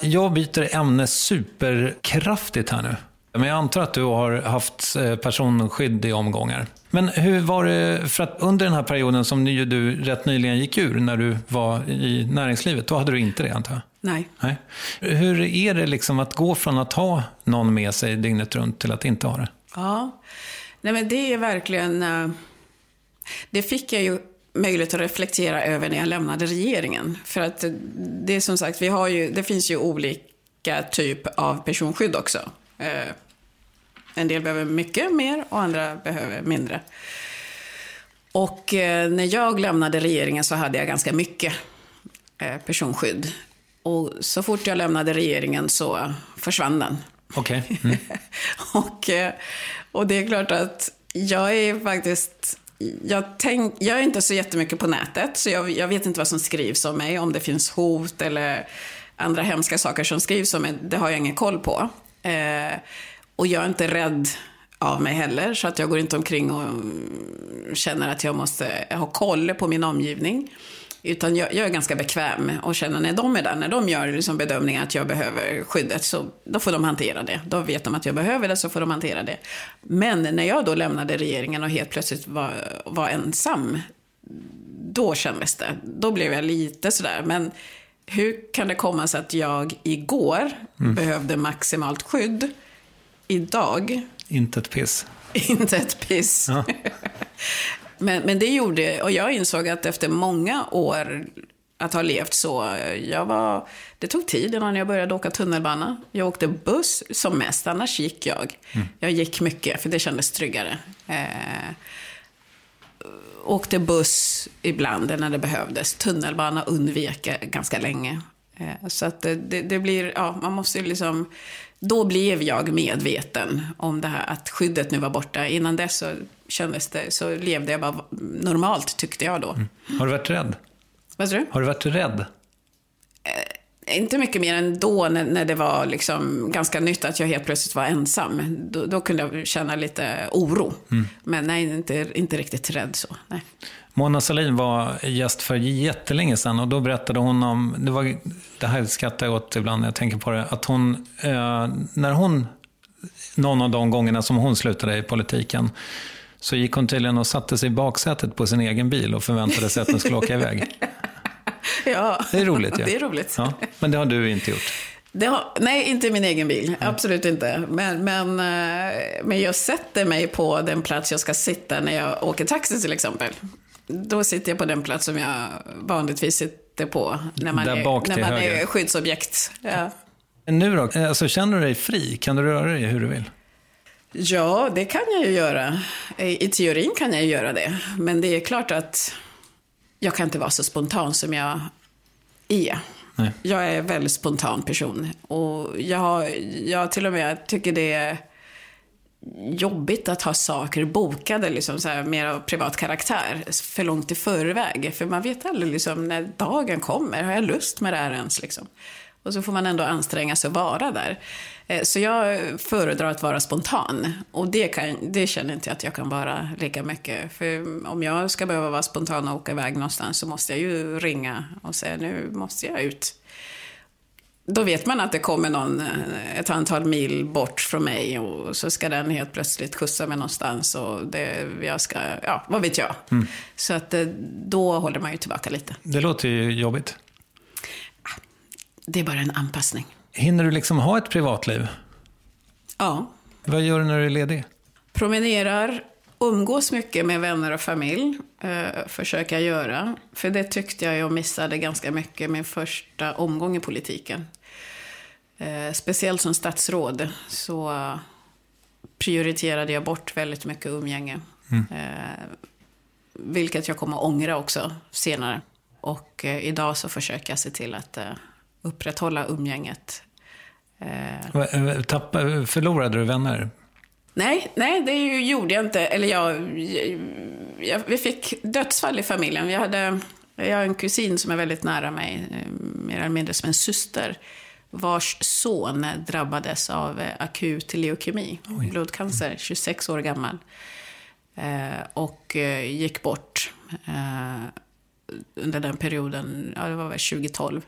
Jag byter ämne superkraftigt här nu. Men jag antar att du har haft personskydd i omgångar. Men hur var det, för att under den här perioden som du rätt nyligen gick ur när du var i näringslivet, då hade du inte det, antar jag? Nej. Hur är det liksom att gå från att ha någon med sig dygnet runt till att inte ha det? Ja, nej, men det är verkligen... Det fick jag ju möjligt att reflektera över när jag lämnade regeringen. För att det är som sagt, det finns ju olika typ av personskydd också. En del behöver mycket mer och andra behöver mindre. Och när jag lämnade regeringen så hade jag ganska mycket personskydd. Och så fort jag lämnade regeringen så försvann den. Okej. Mm. och det är klart att jag är inte så jättemycket på nätet, så jag vet inte vad som skrivs om mig, om det finns hot eller andra hemska saker som skrivs om mig, det har jag ingen koll på. Och jag är inte rädd av mig heller, så att jag går inte omkring och känner att jag måste ha koll på min omgivning, utan jag är ganska bekväm och känner när de gör liksom bedömningar att jag behöver skyddet, så då får de hantera det. Då vet de att jag behöver det, så får de hantera det. Men när jag då lämnade regeringen och helt plötsligt var ensam, då kändes det. Då blev jag lite sådär, men hur kan det komma sig att jag igår behövde maximalt skydd, idag inte ett piss. Inte ett piss. Ja. Men det gjorde, och jag insåg att efter många år att ha levt så, det tog tid innan jag började åka tunnelbana. Jag åkte buss som mest, annars gick jag. Jag gick mycket, för det kändes tryggare. Åkte buss ibland när det behövdes. Tunnelbana undvek jag ganska länge. Så att det blir, ja, man måste liksom... Då blev jag medveten om det här, att skyddet nu var borta. Innan dess så kändes det, så levde jag bara normalt, tyckte jag då. Mm. Har du varit rädd? Vad sa du? Har du varit rädd? Inte mycket mer än då, när det var liksom ganska nytt att jag helt plötsligt var ensam. Då kunde jag känna lite oro. Mm. Men nej, inte riktigt rädd så, nej. Mona Sahlin var gäst för jättelänge sedan, och då berättade hon om, det här skrattar jag åt ibland när jag tänker på det, att hon, när hon, någon av de gångerna som hon slutade i politiken, så gick hon tydligen och satte sig i baksätet på sin egen bil och förväntade sig att den skulle åka iväg. Ja, det är roligt. Ja. Det är roligt. Ja, men det har du inte gjort? Nej, inte min egen bil. Ja. Absolut inte. Men jag sätter mig på den plats jag ska sitta när jag åker taxi till exempel. Då sitter jag på den plats som jag vanligtvis sitter på när man är skyddsobjekt. Ja. Nu då? Alltså, känner du dig fri? Kan du röra dig hur du vill? Ja, det kan jag ju göra. I teorin kan jag ju göra det. Men det är klart att jag kan inte vara så spontan som jag är. Nej. Jag är en väldigt spontan person. Och jag till och med tycker det är jobbigt att ha saker bokade liksom så här, mer av privat karaktär, för långt i förväg. För man vet aldrig liksom, när dagen kommer, har jag lust med det här ens liksom. Och så får man ändå anstränga sig att vara där. Så jag föredrar att vara spontan. Och det känner inte jag att jag kan vara lika mycket. För om jag ska behöva vara spontan och åka iväg någonstans, så måste jag ju ringa och säga, nu måste jag ut. då vet man att det kommer någon ett antal mil bort från mig och så ska den helt plötsligt kussa mig någonstans och det, jag ska, ja, vad vet jag. Mm. Så att då håller man ju tillbaka lite. Det låter ju jobbigt. Det är bara en anpassning. Hinner du liksom ha ett privatliv? Ja. Vad gör du när du är ledig? Promenerar, umgås mycket med vänner och familj, försöka göra. För det tyckte jag missade ganska mycket min första omgång i politiken. Speciellt som statsråd så prioriterade jag bort väldigt mycket umgänge. Mm. Vilket jag kommer att ångra också senare. Och idag så försöker jag se till att upprätthålla umgänget. Förlorade du vänner? Nej, det gjorde jag inte. Eller vi fick dödsfall i familjen. Jag har en kusin som är väldigt nära mig, mer eller mindre som en syster, vars son drabbades av akut leukemi, blodcancer, 26 år gammal, och gick bort under den perioden, det var väl 2012.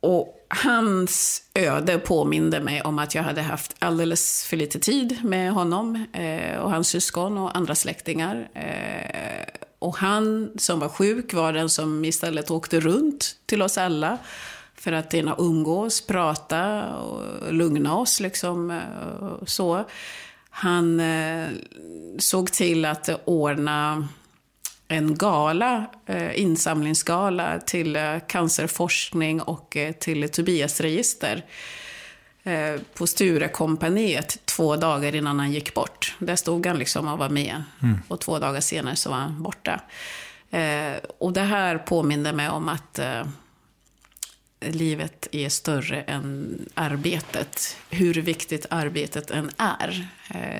Och hans öde påminde mig om att jag hade haft alldeles för lite tid med honom och hans syskon och andra släktingar. Och han som var sjuk var den som istället åkte runt till oss alla för att hinna umgås, prata och lugna oss liksom så. Han såg till att ordna en gala, insamlingsgala till cancerforskning och till Tobiasregister på Sturekompaniet 2 dagar innan han gick bort. Där stod han liksom och var med. Mm. Och 2 dagar senare så var han borta. Och det här påminner mig om att livet är större än arbetet. Hur viktigt arbetet än är.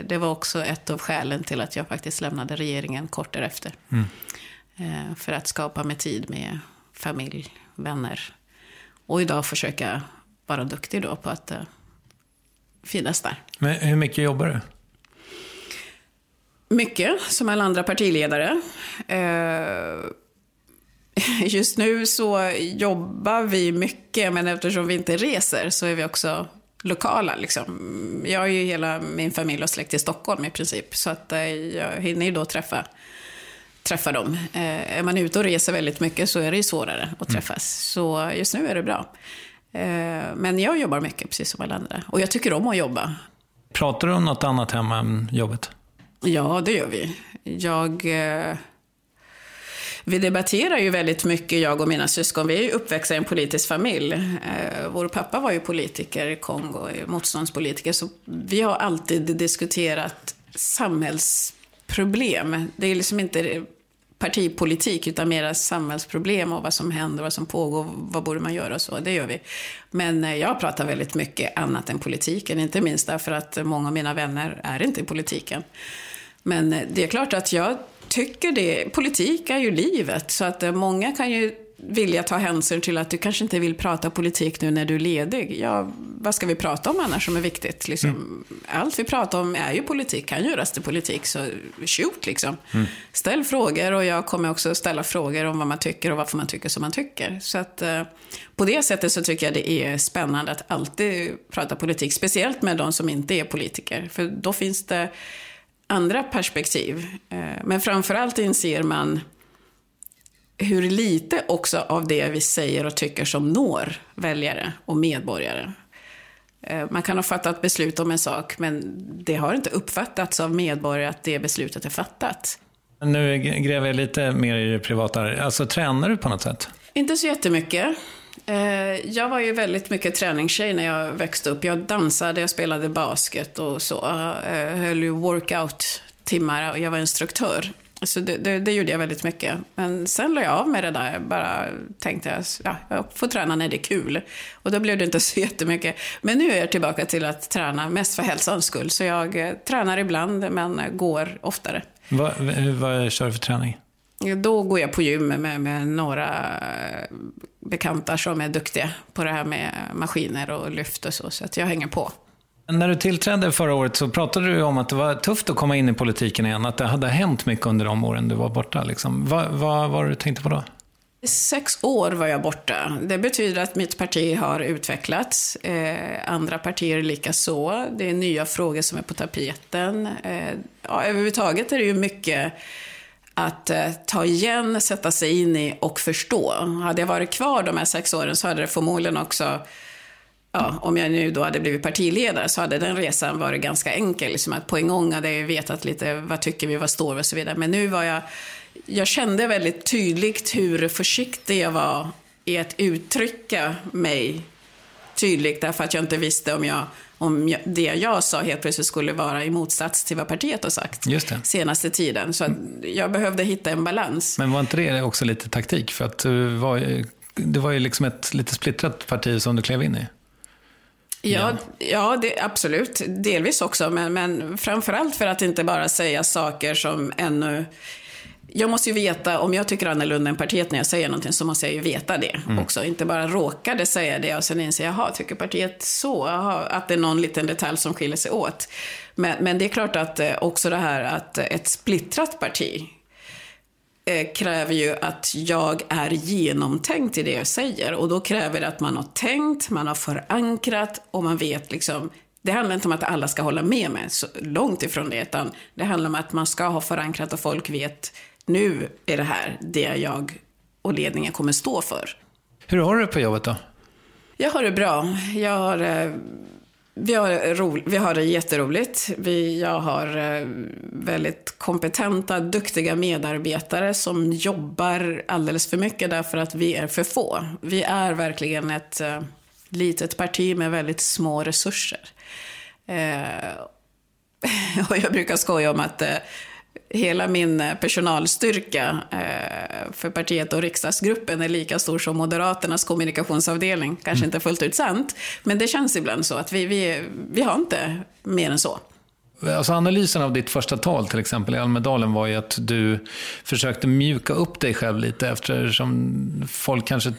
Det var också ett av skälen till att jag faktiskt lämnade regeringen kort därefter. Mm. För att skapa mig tid med familj, vänner. Och idag försöka vara duktig då på att finnas där. Men hur mycket jobbar du? Mycket, som alla andra partiledare. Just nu så jobbar vi mycket, men eftersom vi inte reser så är vi också lokala. Liksom. Jag är ju hela min familj och släkt i Stockholm i princip, så att jag hinner ju då träffa dem. Är man ute och reser väldigt mycket så är det ju svårare att träffas. Så just nu är det bra. Men jag jobbar mycket, precis som alla andra. Och jag tycker om att jobba. Pratar du om något annat hemma än jobbet? Ja, det gör vi. Vi debatterar ju väldigt mycket, jag och mina syskon. Vi är ju uppväxta i en politisk familj. Vår pappa var ju politiker i Kongo, motståndspolitiker. Så vi har alltid diskuterat samhällsproblem. Det är liksom inte partipolitik utan mer samhällsproblem och vad som händer, vad som pågår, vad borde man göra och så. Det gör vi. Men jag pratar väldigt mycket annat än politiken. Inte minst därför att många av mina vänner är inte i politiken. Men det är klart att jag tycker det. Politik är ju livet, så att många kan ju vilja ta hänsyn till att du kanske inte vill prata politik nu när du är ledig. Ja, vad ska vi prata om annars som är viktigt? Liksom, allt vi pratar om är ju politik, kan göras till politik, så shoot liksom. Mm. Ställ frågor, och jag kommer också ställa frågor om vad man tycker och varför man tycker som man tycker. Så att på det sättet så tycker jag det är spännande att alltid prata politik, speciellt med de som inte är politiker, för då finns det andra perspektiv. Men framförallt inser man hur lite också av det vi säger och tycker som når väljare och medborgare. Man kan ha fattat beslut om en sak, men det har inte uppfattats av medborgare att det beslutet är fattat. Nu gräver jag lite mer i det privata. Alltså, tränar du på något sätt? Inte så jättemycket. Jag var ju väldigt mycket träningstjej när jag växte upp. Jag dansade, jag spelade basket och så. Jag höll ju workout-timmar och jag var instruktör. Så det gjorde jag väldigt mycket. Men sen la jag av med det där. Jag bara tänkte jag får träna när det är kul. Och då blev det inte så jättemycket. Men nu är jag tillbaka till att träna mest för hälsans skull. Så jag tränar ibland, men går oftare. Vad kör du för träning? Då går jag på gym med några bekanta som är duktiga på det här med maskiner och lyft och så att jag hänger på. När du tillträdde förra året så pratade du om att det var tufft att komma in i politiken igen, att det hade hänt mycket under de åren du var borta. Liksom. Vad var det du tänkte på då? 6 år var jag borta. Det betyder att mitt parti har utvecklats. Andra partier lika så. Det är nya frågor som är på tapeten. Överhuvudtaget är det ju mycket att ta igen, sätta sig in i och förstå. Hade jag varit kvar de här 6 åren så hade det förmodligen också... Ja, om jag nu då hade blivit partiledare så hade den resan varit ganska enkel. Liksom att på en gång hade jag vetat lite vad tycker vi, vad står vi och så vidare. Men nu var jag kände väldigt tydligt hur försiktig jag var i att uttrycka mig tydligt. Därför att jag inte visste om det jag sa helt plötsligt skulle vara i motsats till vad partiet har sagt senaste tiden. Så att jag behövde hitta en balans. Men var inte det också lite taktik? För att det var ju liksom ett lite splittrat parti som du klev in i. Ja, det, absolut. Delvis också, men framförallt för att inte bara säga saker som ännu... Jag måste ju veta, om jag tycker annorlunda än partiet när jag säger någonting så måste jag ju veta det också. Inte bara råkade säga det och sen inser jag, tycker partiet så? Att det är någon liten detalj som skiljer sig åt. Men det är klart att också det här att ett splittrat parti kräver ju att jag är genomtänkt i det jag säger. Och då kräver det att man har tänkt, man har förankrat och man vet liksom... Det handlar inte om att alla ska hålla med mig, så långt ifrån det. Utan det handlar om att man ska ha förankrat och folk vet nu är det här det jag och ledningen kommer stå för. Hur har du på jobbet då? Jag har det bra. Vi har det jätteroligt. Jag har väldigt kompetenta, duktiga medarbetare som jobbar alldeles för mycket därför att vi är för få. Vi är verkligen ett litet parti med väldigt små resurser. Och jag brukar skoja om att hela min personalstyrka för partiet och riksdagsgruppen är lika stor som Moderaternas kommunikationsavdelning. Kanske inte fullt ut sant, men det känns ibland så att vi har inte mer än så. Alltså analysen av ditt första tal till exempel i Almedalen var ju att du försökte mjuka upp dig själv lite eftersom folk kanske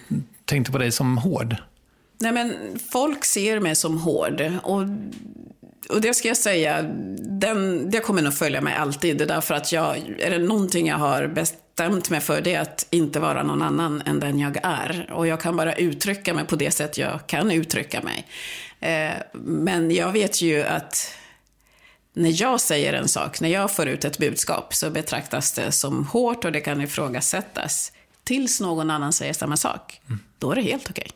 tänkte på dig som hård. Nej, men folk ser mig som hård och det ska jag säga, det kommer nog följa mig alltid därför att är det någonting jag har bestämt mig för det är att inte vara någon annan än den jag är och jag kan bara uttrycka mig på det sätt jag kan uttrycka mig. Men jag vet ju att när jag säger en sak, när jag får ut ett budskap så betraktas det som hårt och det kan ifrågasättas. Tills någon annan säger samma sak, då är det helt okej.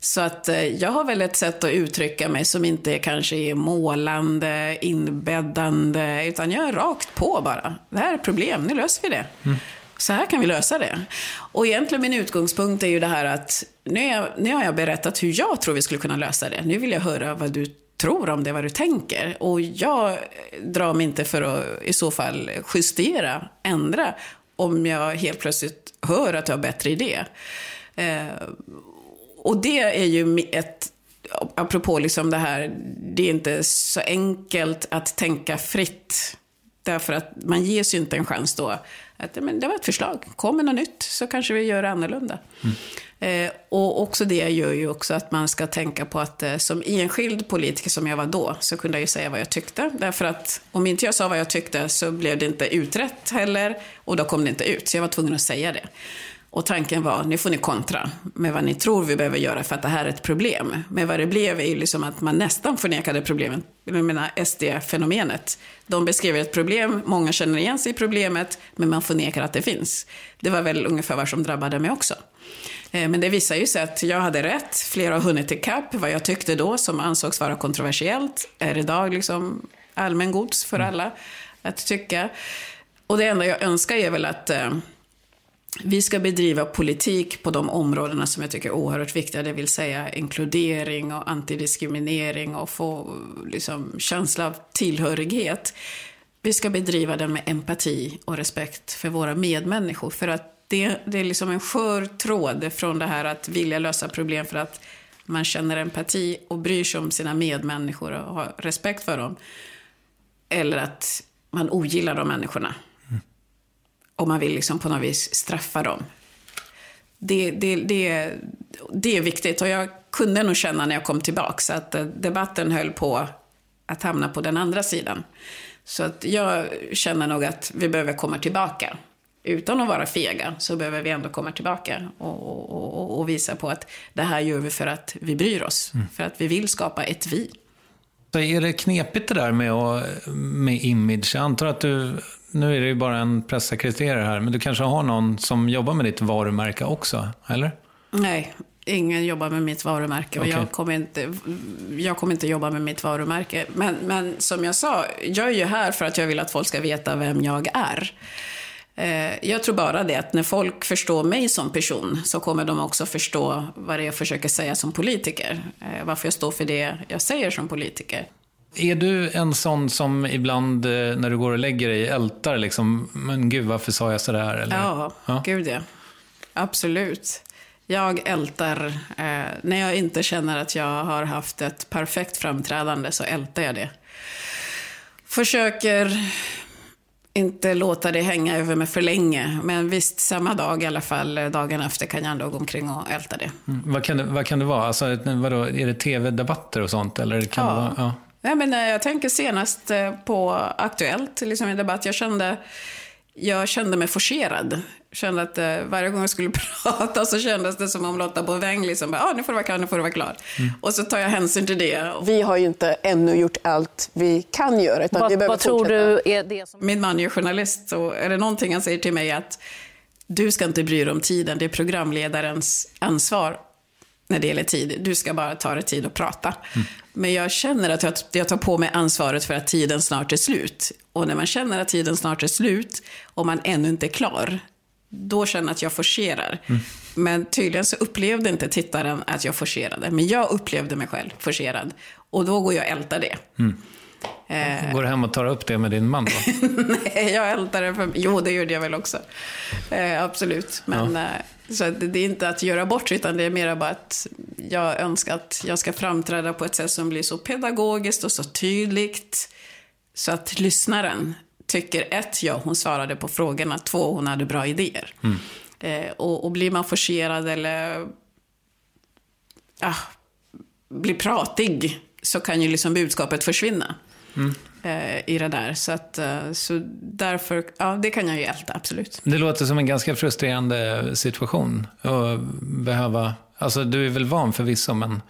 Så att jag har väl ett sätt att uttrycka mig som inte kanske är målande, inbäddande, utan jag är rakt på bara. Det här är problem, nu löser vi det. Så här kan vi lösa det. Och egentligen min utgångspunkt är ju det här att nu har jag berättat hur jag tror vi skulle kunna lösa det. Nu vill jag höra vad du tror om det, vad du tänker. Och jag drar mig inte för att i så fall justera, ändra om jag helt plötsligt hör att jag har bättre idé. Och det är ju apropå liksom det här, det är inte så enkelt att tänka fritt. Därför att man ges ju inte en chans då. Att, men det var ett förslag, kommer något nytt så kanske vi gör det annorlunda. Och också det gör ju också att man ska tänka på att som enskild politiker som jag var då så kunde jag ju säga vad jag tyckte. Därför att om inte jag sa vad jag tyckte så blev det inte utrett heller och då kom det inte ut. Så jag var tvungen att säga det. Och tanken var, nu får ni kontra med vad ni tror vi behöver göra för att det här är ett problem. Men vad det blev är ju liksom att man nästan förnekade problemen. Jag menar SD-fenomenet. De beskriver ett problem, många känner igen sig i problemet, men man förnekar att det finns. Det var väl ungefär vad som drabbade mig också. Men det visar ju sig att jag hade rätt, flera har hunnit ikapp. Vad jag tyckte då som ansågs vara kontroversiellt är idag liksom allmän gods för alla att tycka. Och det enda jag önskar är väl att... Vi ska bedriva politik på de områdena som jag tycker är oerhört viktiga. Det vill säga inkludering och antidiskriminering och få liksom känsla av tillhörighet. Vi ska bedriva den med empati och respekt för våra medmänniskor. För att det är liksom en skör tråd från det här att vilja lösa problem för att man känner empati och bryr sig om sina medmänniskor och har respekt för dem. Eller att man ogillar de människorna. Om man vill liksom på något vis straffa dem. Det är viktigt. Och jag kunde nog känna när jag kom tillbaka att debatten höll på att hamna på den andra sidan. Så att jag känner nog att vi behöver komma tillbaka utan att vara fega, så behöver vi ändå komma tillbaka och visa på att det här gör vi för att vi bryr oss. Mm. För att vi vill skapa ett vi. Så är det knepigt det där med image? Jag antar att du, nu är det ju bara en presssekreterare här, men du kanske har någon som jobbar med ditt varumärke också, eller? Nej, ingen jobbar med mitt varumärke och jag kommer inte jobba med mitt varumärke. Men som jag sa, jag är ju här för att jag vill att folk ska veta vem jag är. Jag tror bara det att när folk förstår mig som person så kommer de också förstå vad det är jag försöker säga som politiker. Varför jag står för det jag säger som politiker. Är du en sån som ibland när du går och lägger dig ältar liksom, men gud varför sa jag sådär? Eller? Ja, gud ja. Absolut. Jag ältar, när jag inte känner att jag har haft ett perfekt framträdande så ältar jag det. Försöker inte låta det hänga över mig för länge. Men visst, samma dag i alla fall, dagen efter kan jag ändå gå omkring och älta det. Mm. Vad kan det vara? Alltså, vadå, är det tv-debatter och sånt? Eller kan det vara? Ja. Nej, men jag tänker senast på Aktuellt, liksom en debatt. Jag kände mig forcerad. Kände att varje gång jag skulle prata så kändes det som om Lotta Boväng liksom, nu får det vara klar, nu får det vara klart. Mm. Och så tar jag hänsyn till det. Vi har ju inte ännu gjort allt vi kan göra. Utan vad tror du är det som... Min man är journalist, så är det någonting han säger till mig att du ska inte bry dig om tiden, det är programledarens ansvar när det gäller tid. Du ska bara ta dig tid och prata. Mm. Men jag känner att jag tar på mig ansvaret för att tiden snart är slut. Och när man känner att tiden snart är slut och man ännu inte är klar, då känner jag att jag forcerar. Mm. Men tydligen så upplevde inte tittaren att jag forcerade. Men jag upplevde mig själv forcerad. Och då går jag och ältar det. Mm. Går du hem och tar upp det med din man då? Nej, jag ältar det. Jo, det gjorde jag väl också. Absolut. Men... Ja. Så det är inte att göra bort, utan det är mer bara att jag önskar att jag ska framträda på ett sätt som blir så pedagogiskt och så tydligt så att lyssnaren tycker hon svarade på frågorna, 2, hon hade bra idéer. Mm. Och blir man forcerad eller blir pratig så kan ju liksom budskapet försvinna. Mm. I det där. Så därför, det kan jag ju älta, absolut. Det låter som en ganska frustrerande situation att behöva, alltså du är väl van förvisso, men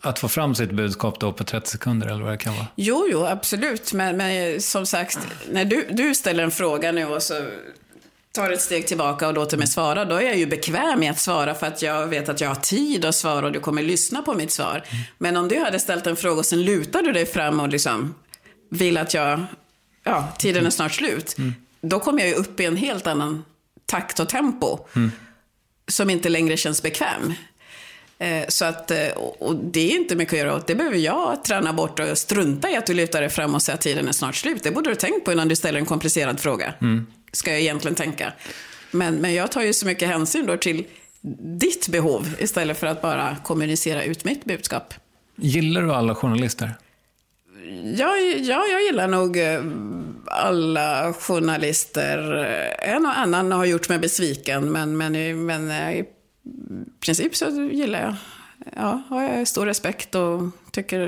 att få fram sitt budskap då på 30 sekunder eller vad det kan vara. Jo, absolut. Men som sagt, när du ställer en fråga nu och så tar ett steg tillbaka och låter mig svara, då är jag ju bekväm med att svara för att jag vet att jag har tid att svara och du kommer lyssna på mitt svar. Men om du hade ställt en fråga och sen lutar du dig fram och liksom vill att jag, tiden är snart slut, då kommer jag ju upp i en helt annan takt och tempo som inte längre känns bekväm. Så att, och det är inte mycket att göra åt. Det behöver jag träna bort och strunta i att du lutar dig fram och säger att tiden är snart slut. Det borde du tänka på innan du ställer en komplicerad fråga. Mm. Ska jag egentligen tänka. Men jag tar ju så mycket hänsyn då till ditt behov istället för att bara kommunicera ut mitt budskap. Gillar du alla journalister? Jag gillar nog alla journalister. En och annan har gjort mig besviken, men i princip så gillar jag. Ja, har jag stor respekt och tycker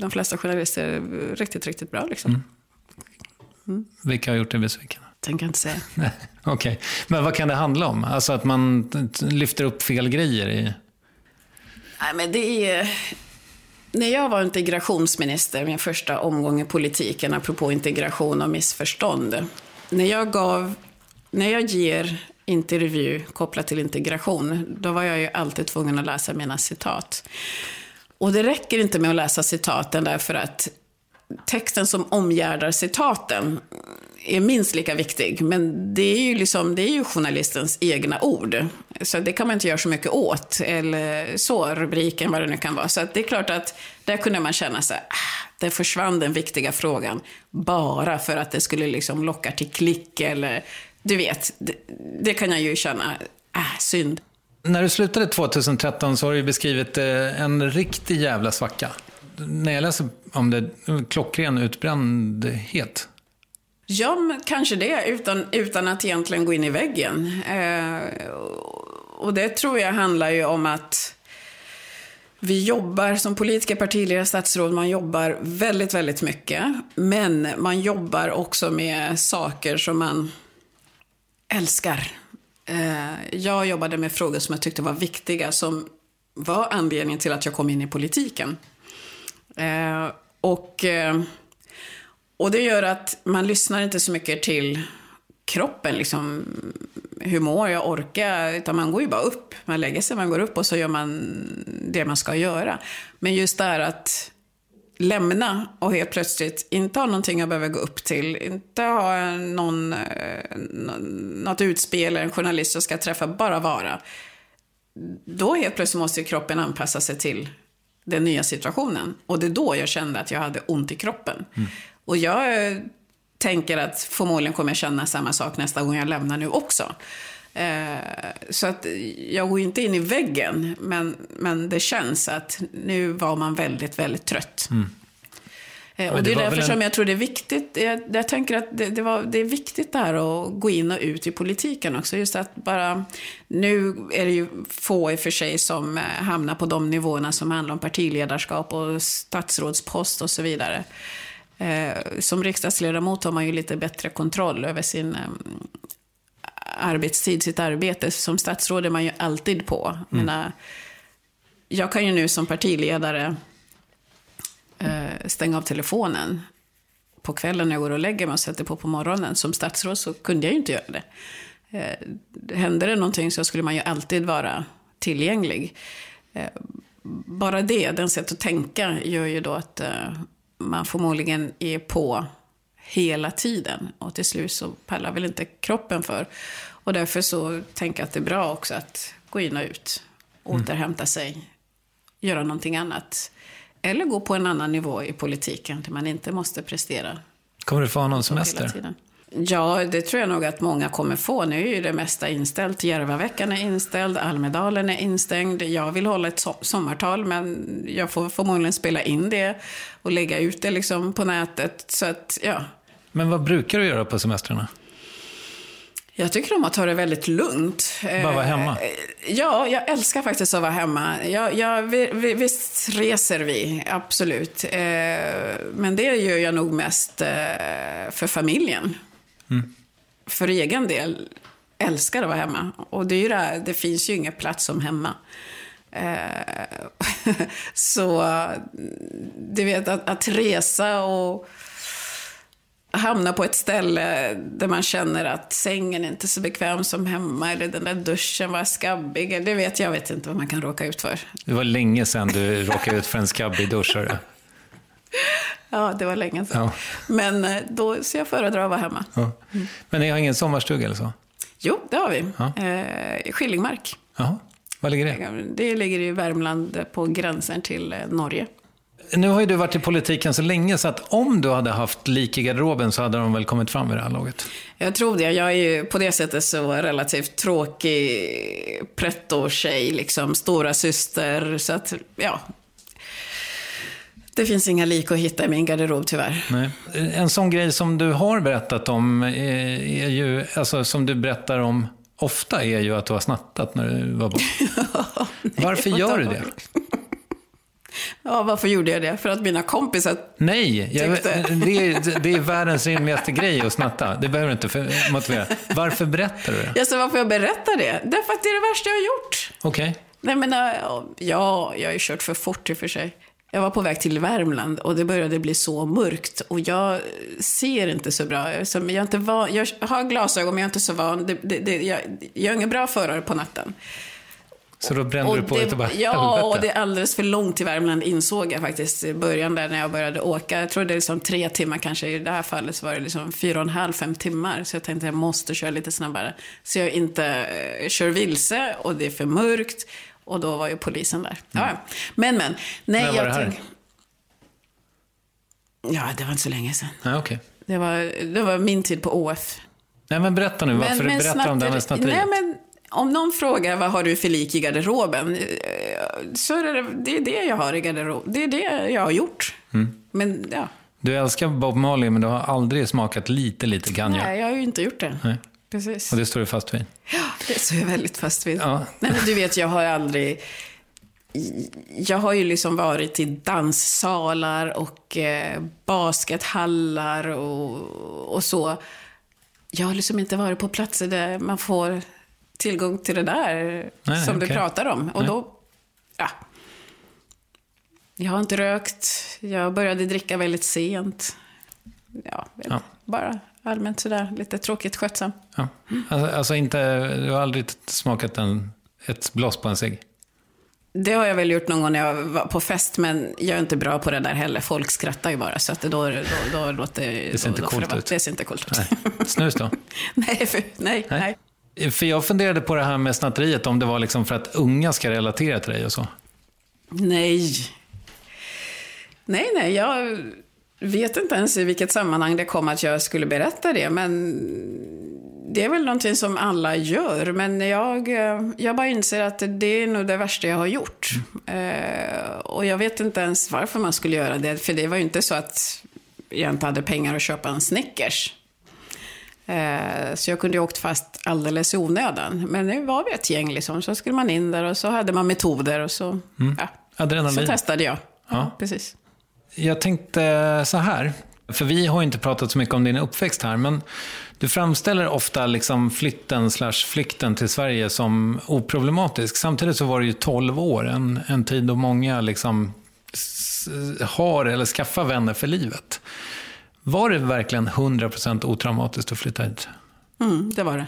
de flesta journalister är riktigt, riktigt bra liksom. Mm. Mm. Vilka har gjort dig besviken? Tänker inte säga. Okej. Men vad kan det handla om? Alltså att man lyfter upp fel grejer i... Nej, men det är... När jag var integrationsminister, min första omgång i politiken, apropå integration och missförstånd. När jag ger intervju kopplat till integration, då var jag ju alltid tvungen att läsa mina citat. Och det räcker inte med att läsa citaten därför att texten som omgärdar citaten är minst lika viktig, men det är ju journalistens egna ord. Så det kan man inte göra så mycket åt, eller så, rubriken, vad det nu kan vara. Så att det är klart att där kunde man känna så här, det försvann den viktiga frågan bara för att det skulle liksom locka till klick eller du vet, det kan jag ju känna synd. När du slutade 2013 så har du beskrivit en riktig jävla svacka. När jag läser om det, klockren utbrändhet. Ja, kanske det, utan att egentligen gå in i väggen. Och det tror jag handlar ju om att vi jobbar som politiker, partiledare, statsråd, man jobbar väldigt, väldigt mycket. Men man jobbar också med saker som man älskar. Jag jobbade med frågor som jag tyckte var viktiga, som var anledningen till att jag kom in i politiken. Och det gör att man lyssnar inte så mycket till kroppen, liksom, hur mår jag, orkar, utan man går ju bara upp. Man lägger sig, man går upp och så gör man det man ska göra. Men just det här att lämna och helt plötsligt inte ha någonting jag behöver gå upp till, inte ha något utspel eller en journalist jag ska träffa, bara vara. Då helt plötsligt måste kroppen anpassa sig till den nya situationen. Och det är då jag kände att jag hade ont i kroppen. Mm. Och jag tänker att förmodligen kommer jag känna samma sak nästa gång jag lämnar nu också. Så att jag går inte in i väggen, men det känns att nu var man väldigt, väldigt trött. Mm. Och det är därför som jag tror det är viktigt. Jag tänker att det är viktigt där att gå in och ut i politiken också. Just att bara, nu är det ju få i och för sig som hamnar på de nivåerna som handlar om partiledarskap och statsrådspost och så vidare. Som riksdagsledamot har man ju lite bättre kontroll över sin arbetstid, sitt arbete. Som statsråd är man ju alltid på. Mm. Men jag kan ju nu som partiledare stänga av telefonen på kvällen när jag går och lägger mig och sätter på morgonen. Som statsråd så kunde jag ju inte göra det. Hände det någonting så skulle man ju alltid vara tillgänglig. Bara den sätt att tänka gör ju då att man förmodligen är på hela tiden, och till slut så pallar väl inte kroppen för. Och därför så tänker jag att det är bra också att gå in och ut, återhämta sig, göra någonting annat. Eller gå på en annan nivå i politiken där man inte måste prestera. Kommer du få någon semester? Ja, det tror jag nog att många kommer få. Nu är ju det mesta inställt. Järvaveckan är inställd, Almedalen är instängd. Jag vill hålla ett sommartal, men jag får förmodligen spela in det och lägga ut det liksom på nätet. Så att, ja. Men vad brukar du göra på semestrarna? Jag tycker om att ta det väldigt lugnt. Bara vara hemma? Ja, jag älskar faktiskt att vara hemma. Visst reser vi, absolut. Men det gör jag nog mest för familjen. Mm. För egen del älskar att vara hemma. Och det är ju det finns ju ingen plats som hemma. Så du vet att resa och hamna på ett ställe där man känner att sängen är inte så bekväm som hemma, eller den där duschen var skabbig, det vet jag inte vad man kan råka ut för. Det var länge sedan du råkade ut för en skabbig duschare. Ja, det var länge sedan. Ja. Men då ser jag föredra att vara hemma. Ja. Mm. Men ni har ingen sommarstuga eller så? Jo, det har vi. Ja. Skillingmark. Jaha. Var ligger det? Det ligger i Värmland på gränsen till Norge. Nu har ju du varit i politiken så länge, så att om du hade haft lik i garderoben så hade de väl kommit fram i det här laget? Jag tror det. Jag är ju på det sättet så relativt tråkig pretto-tjej, liksom stora syster. Så att, ja, det finns inga lik att hitta i min garderob tyvärr. Nej. En sån grej som du har berättat om är ju, alltså som du berättar om ofta, är ju att du har snattat när du var bort. Nej, varför gör du det? Ja, varför gjorde jag det? För att mina kompisar... Nej, det är världens rimligaste grej att snatta. Det behöver du inte motivera. Varför berättar du det? Ja, så varför jag berättar det? Därför att det är det värsta jag har gjort. Okej. Okay. Nej, men jag har ju kört för fort i och för sig. Jag var på väg till Värmland och det började bli så mörkt. Och jag ser inte så bra. Jag har glasögon men jag är inte så van. Jag är ingen bra förare på natten. Så då brände du på det och bara... Ja, och det är alldeles för långt till Värmland, insåg jag faktiskt i början där när jag började åka. Jag tror det är liksom 3 timmar kanske. I det här fallet så var det liksom 4,5-5 timmar. Så jag tänkte jag måste köra lite snabbare. Så jag inte kör vilse och det är för mörkt. Och då var ju polisen där. Ja. Mm. Men. Nej, när var det här? Ja, det var inte så länge sedan. Ah, okay. Det var min tid på ÅF. Nej, men berätta nu varför du berättar om den här snatteriet. Nej, men... Om någon frågar vad har du för lik i garderoben, så är det är det jag har i garderoben. Det är det jag har gjort. Mm. Men, ja. Du älskar Bob Marley, men du har aldrig smakat lite ganja. Nej, jag har ju inte gjort det. Nej. Precis. Och det står du fast vid? Ja, det står jag väldigt fast vid. Ja. Nej, men du vet, jag har ju liksom varit i danssalar och baskethallar och så. jag har liksom inte varit på platser där man får tillgång till det där som du pratar om. Och då, ja. Jag har inte rökt. Jag började dricka väldigt sent. Bara allmänt sådär, lite tråkigt skötsam. Ja. Alltså inte, du har aldrig smakat ett blås på en cigg? Det har jag väl gjort någon gång när jag var på fest, men jag är inte bra på det där heller. Folk skrattar ju bara, så att då låter det ser inte coolt ut. Det ser inte coolt ut. Nej. Snus då? Nej. För jag funderade på det här med snatteriet, om det var liksom för att unga ska relatera till dig och så. Nej, jag vet inte ens i vilket sammanhang det kom att jag skulle berätta det, men det är väl någonting som alla gör. Men jag bara inser att det är nog det värsta jag har gjort. Och jag vet inte ens varför man skulle göra det, för det var ju inte så att jag inte hade pengar att köpa en Snickers. Så jag kunde ju åkt fast alldeles i onödan. Men nu var vi ett gäng liksom, så skulle man in där och så hade man metoder och så, så testade jag. Ja, precis. Jag tänkte så här, för vi har ju inte pratat så mycket om din uppväxt här, men du framställer ofta liksom flykten till Sverige som oproblematisk. Samtidigt så var det ju 12 år, en tid då många liksom har eller skaffar vänner för livet. Var det verkligen 100% otraumatiskt att flytta hit? Det var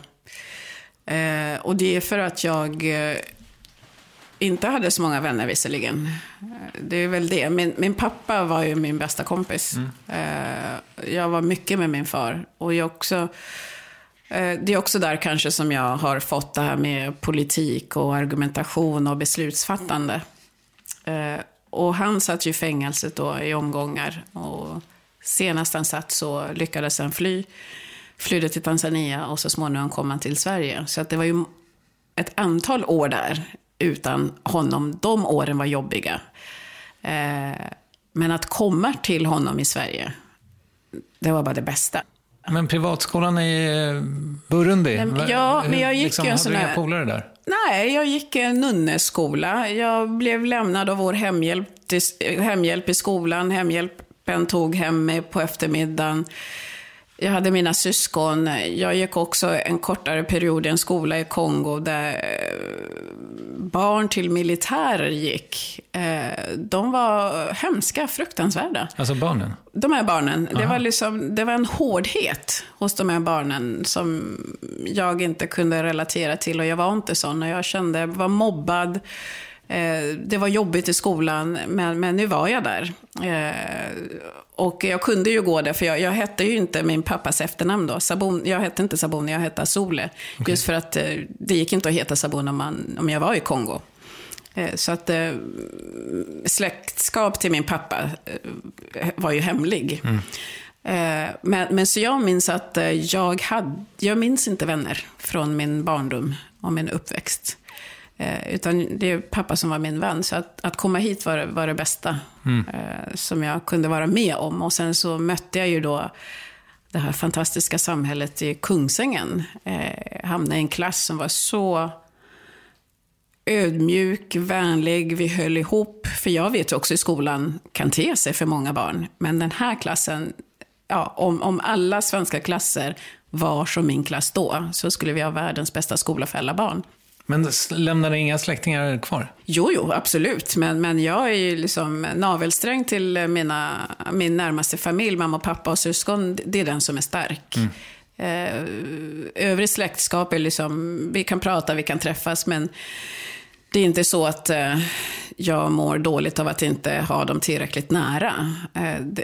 det. Och det är för att jag inte hade så många vänner visserligen. Det är väl det. Min pappa var ju min bästa kompis. Jag var mycket med min far. Och jag också, det är också där kanske som jag har fått det här med politik och argumentation och beslutsfattande. Och han satt ju i fängelset då i omgångar. Och senast han satt så lyckades han flydde till Tanzania, och så småningom kom han till Sverige. Så att det var ju ett antal år där utan honom. De åren var jobbiga. Men att komma till honom i Sverige, det var bara det bästa. Men privatskolan i Burundi? Ja, men jag gick liksom, en sån där... Hade du inga polare där? Nej, jag gick en nunneskola. Jag blev lämnad av vår hemhjälp i skolan. Hemhjälpen tog hem mig på eftermiddagen. Jag hade mina syskon. Jag gick också en kortare period i en skola i Kongo där barn till militärer gick. De var hemska, fruktansvärda. Alltså barnen? De här barnen. Det var en hårdhet hos de här barnen som jag inte kunde relatera till, och jag var inte sån. Och jag kände, jag var mobbad. Det var jobbigt i skolan, men nu var jag där. Och jag kunde ju gå där, för jag hette ju inte min pappas efternamn då. Jag hette inte Sabuni, jag hette Sole. Okay. Just för att det gick inte att heta Sabuni om jag var i Kongo. Så att släktskap till min pappa var ju hemlig. Men så jag minns att jag minns inte vänner från min barndom och min uppväxt. Utan det är pappa som var min vän. Så att komma hit var det bästa som jag kunde vara med om. Och sen så mötte jag ju då det här fantastiska samhället i Kungsängen. Hamnade i en klass som var så ödmjuk, vänlig. Vi höll ihop. För jag vet ju också i skolan kan te sig för många barn. Men den här klassen, om alla svenska klasser var som min klass då, så skulle vi ha världens bästa skola för alla barn. Men lämnade inga släktingar kvar? Jo, absolut. Men jag är ju liksom navelsträng till min närmaste familj, mamma, pappa och syskon. Det är den som är stark. Övrig släktskap är liksom, vi kan prata, vi kan träffas, men det är inte så att jag mår dåligt av att inte ha dem tillräckligt nära.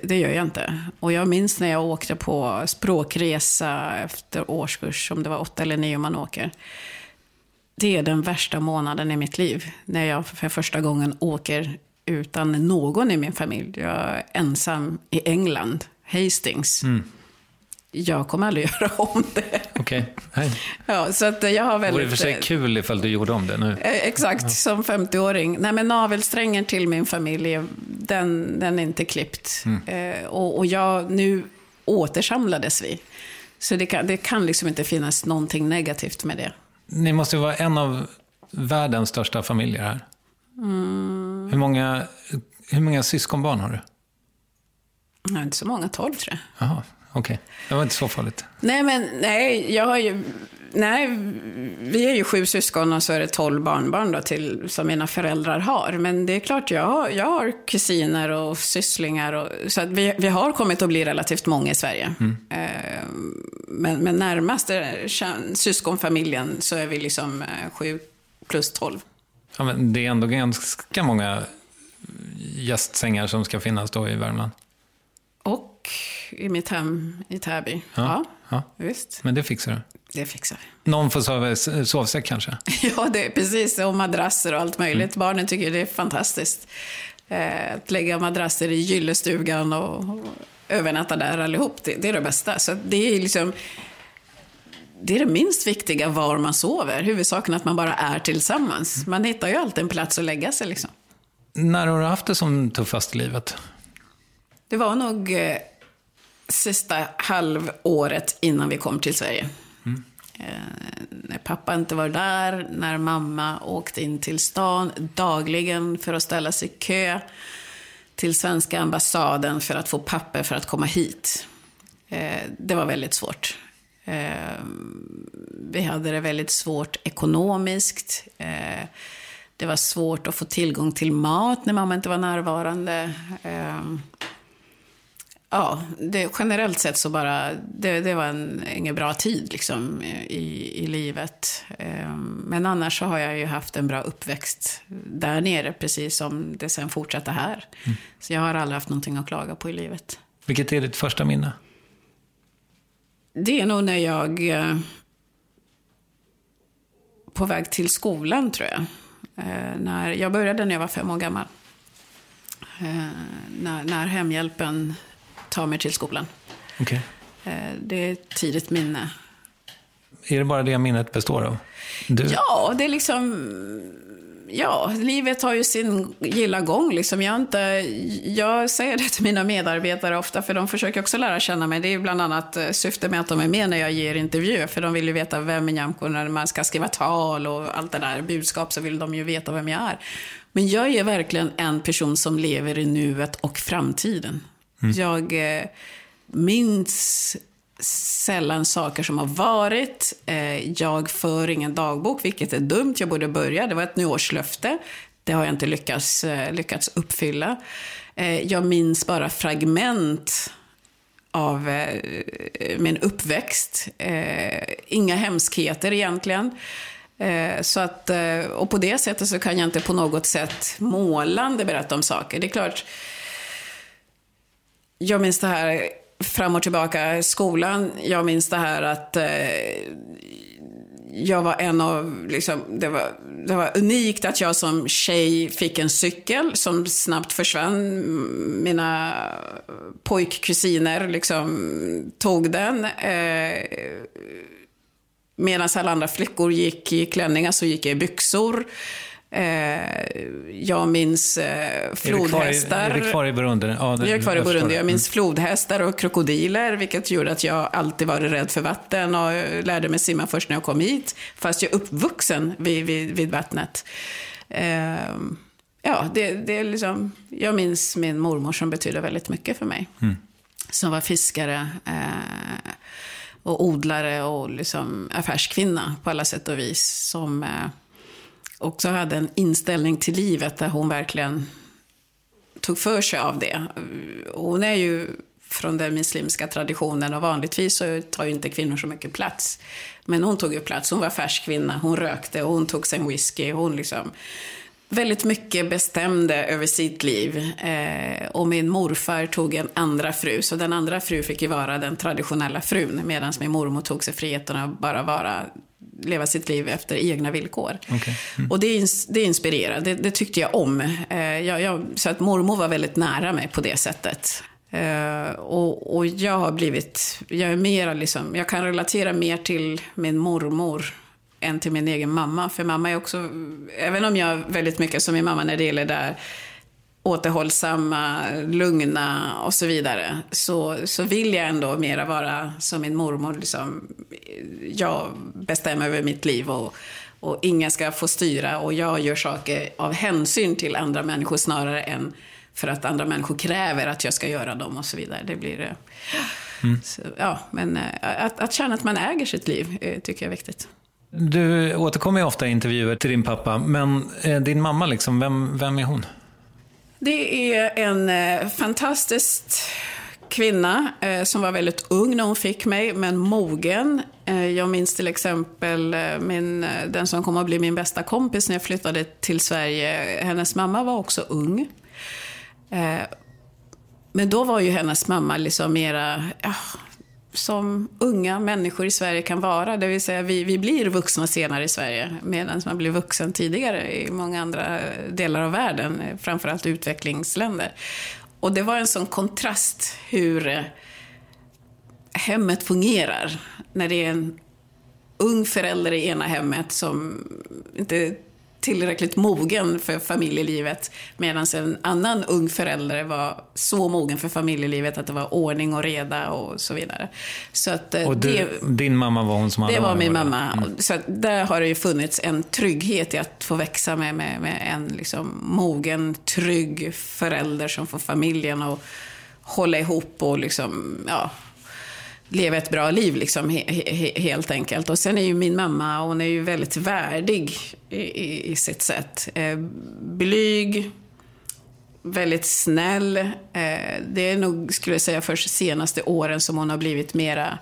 Det gör jag inte. Och jag minns när jag åkte på språkresa efter årskurs, om det var 8 eller 9 man åker. Det är den värsta månaden i mitt liv när jag för första gången åker utan någon i min familj. Jag är ensam i England, Hastings. Jag kommer aldrig göra om det. Okej. Nej. Ja, så att jag har väldigt... Vore det för sig kul ifall du gjorde om det nu? Exakt, som 50-åring. Nej, men navelsträngen till min familj, den är inte klippt. Och nu återsamlades vi. Så det kan liksom inte finnas någonting negativt med det. Ni måste ju vara en av världens största familjer här. Hur många syskonbarn har du? Nej, inte så många, 12 tror jag. Jaha, okej. Det var inte så farligt. Vi är ju 7 syskon och så är det 12 barnbarn då som mina föräldrar har. Men det är klart, jag har kusiner och sysslingar. Så att vi har kommit att bli relativt många i Sverige. Mm. Men närmast syskonfamiljen så är vi liksom 7 plus 12. Ja, men det är ändå ganska många gästsängar som ska finnas då i Värmland. Och i mitt hem i Täby. Ja, visst. Men det fixar du? Det fixar vi. Någon får sovsäck kanske? Ja, det är precis. Och madrasser och allt möjligt. Mm. Barnen tycker det är fantastiskt. Att lägga madrasser i gyllestugan och övernatta där allihop. Det är det bästa. Så det är liksom... Det är det minst viktiga var man sover. Huvudsaken att man bara är tillsammans. Man hittar ju alltid en plats att lägga sig liksom. När har du haft det som tuffast i livet? Det var nog sista halvåret innan vi kom till Sverige. Mm. När pappa inte var där, när mamma åkte in till stan dagligen för att ställa sig i kö till svenska ambassaden för att få papper för att komma hit. Det var väldigt svårt. Vi hade det väldigt svårt ekonomiskt. Det var svårt att få tillgång till mat när mamma inte var närvarande. Ja, generellt sett så bara... Det var ingen bra tid liksom, i livet. Men annars så har jag ju haft en bra uppväxt där nere, precis som det sen fortsatte här. Mm. Så jag har aldrig haft någonting att klaga på i livet. Vilket är ditt första minne? Det är nog när jag... på väg till skolan, tror jag. När jag började när jag var 5 år gammal. När hemhjälpen... ta mig till skolan. Okay. Det är ett tidigt minne. Är det bara det minnet består av? Ja, det är liksom... Ja, livet har ju sin gilla gång. Liksom. Jag säger det till mina medarbetare ofta, för de försöker också lära känna mig. Det är bland annat syfte med att de är med när jag ger intervjuer, för de vill ju veta vem är Nyamko när man ska skriva tal och allt det där budskap, så vill de ju veta vem jag är. Men jag är verkligen en person som lever i nuet och framtiden. Mm. Jag minns sällan saker som har varit. Jag för ingen dagbok, vilket är dumt. Jag borde börja. Det var ett nyårslöfte. Det har jag inte lyckats uppfylla. Jag minns bara fragment av min uppväxt. Inga hemskheter egentligen. Så att, och på det sättet så kan jag inte på något sätt målande berätta om saker. Det är klart... Jag minns det här fram och tillbaka i skolan. Jag minns det här att jag var en av... Liksom, det var unikt att jag som tjej fick en cykel som snabbt försvann. Mina pojkkusiner liksom, tog den. Medan alla andra flickor gick i klänningar så gick jag i byxor. Jag minns flodhästar. Är det kvar i Burundi? Ja, jag är kvar i Burundi. Jag minns flodhästar och krokodiler, vilket gjorde att jag alltid var rädd för vatten och lärde mig simma först när jag kom hit, fast jag är uppvuxen vid vattnet. Ja, det är liksom, jag minns min mormor som betyder väldigt mycket för mig, som var fiskare och odlare och liksom affärskvinna på alla sätt och vis, som och så hade en inställning till livet där hon verkligen tog för sig av det. Hon är ju från den muslimska traditionen och vanligtvis så tar ju inte kvinnor så mycket plats. Men hon tog ju plats, hon var färskvinna, hon rökte och hon tog sig en whisky. Hon liksom väldigt mycket bestämde över sitt liv. Och min morfar tog en andra fru, så den andra fru fick ju vara den traditionella frun. Medan min mormor tog sig friheten att bara vara... leva sitt liv efter egna villkor. Okay. Mm. Och det inspirerar. Det tyckte jag om. Så att mormor var väldigt nära mig på det sättet. Och jag har blivit... Jag är mera liksom... Jag kan relatera mer till min mormor än till min egen mamma. För mamma är också... Även om jag är väldigt mycket som min mamma när det gäller där återhållsamma, lugna och så vidare, så vill jag ändå mera vara som min mormor. Liksom, jag bestämmer över mitt liv och ingen ska få styra, och jag gör saker av hänsyn till andra människor snarare än för att andra människor kräver att jag ska göra dem och så vidare. Det blir Så, ja, men att känna att man äger sitt liv tycker jag är viktigt. Du återkommer ju ofta i intervjuer till din pappa, men din mamma, liksom, vem är hon? Det är en fantastisk kvinna som var väldigt ung när hon fick mig, men mogen. Jag minns till exempel den som kom att bli min bästa kompis när jag flyttade till Sverige. Hennes mamma var också ung. Men då var ju hennes mamma liksom mera... Ja, som unga människor i Sverige kan vara. Det vill säga vi blir vuxna senare i Sverige, medan man blir vuxen tidigare i många andra delar av världen, framförallt utvecklingsländer. Och det var en sån kontrast hur hemmet fungerar när det är en ung förälder i ena hemmet som inte är tillräckligt mogen för familjelivet, medan en annan ung förälder var så mogen för familjelivet att det var ordning och reda och så vidare. Så att och din mamma var hon som hade... Det var min mamma. Mm. Så att där har det ju funnits en trygghet i att få växa med en liksom mogen, trygg förälder som får familjen att hålla ihop och liksom, ja, leva ett bra liv liksom, helt enkelt. Och sen är ju min mamma, hon är ju väldigt värdig i sitt sätt. Blyg, väldigt snäll. Det är nog, skulle jag säga, för de senaste åren som hon har blivit mera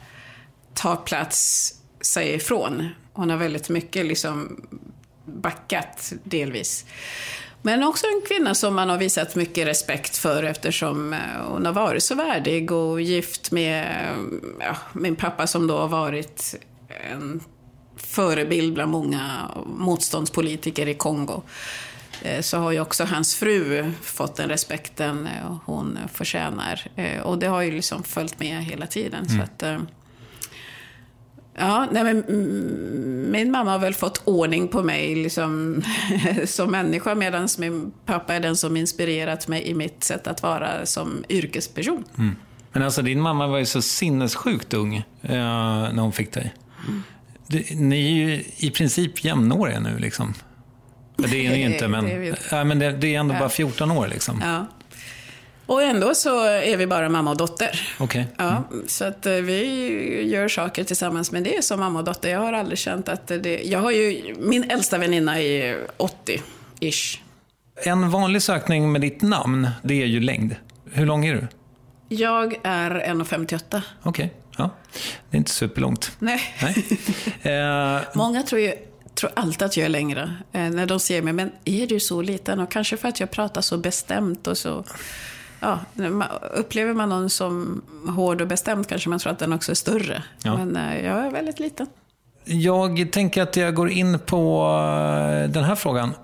ta plats, säger ifrån. Hon har väldigt mycket liksom backat delvis. Men också en kvinna som man har visat mycket respekt för, eftersom hon har varit så värdig och gift med, ja, min pappa som då har varit en förebild bland många motståndspolitiker i Kongo. Så har ju också hans fru fått den respekten hon förtjänar. Och det har ju liksom följt med hela tiden. Mm. Så att, ja, nej, men min mamma har väl fått ordning på mig liksom, som människa, medan min pappa är den som inspirerat mig i mitt sätt att vara som yrkesperson. Mm. Men alltså din mamma var ju så sinnessjukt ung när hon fick dig. Mm. Ni är ju i princip jämnåriga nu liksom. Det är ni inte, men det är ändå bara 14 år liksom. Ja. Och ändå så är vi bara mamma och dotter. Okay. Mm. Ja, så att vi gör saker tillsammans med det som mamma och dotter. Jag har aldrig känt att det... Jag har ju... Min äldsta väninna är 80-ish. En vanlig sökning med ditt namn, det är ju längd. Hur lång är du? Jag är 1,58. Okej, ja. Det är inte superlångt. Nej. Många tror alltid att jag är längre när de ser mig. Men är du så liten? Och kanske för att jag pratar så bestämt och så... Ja, upplever man någon som hård och bestämd kanske man tror att den också är större. Ja. Men jag är väldigt liten. Jag tänker att jag går in på den här frågan.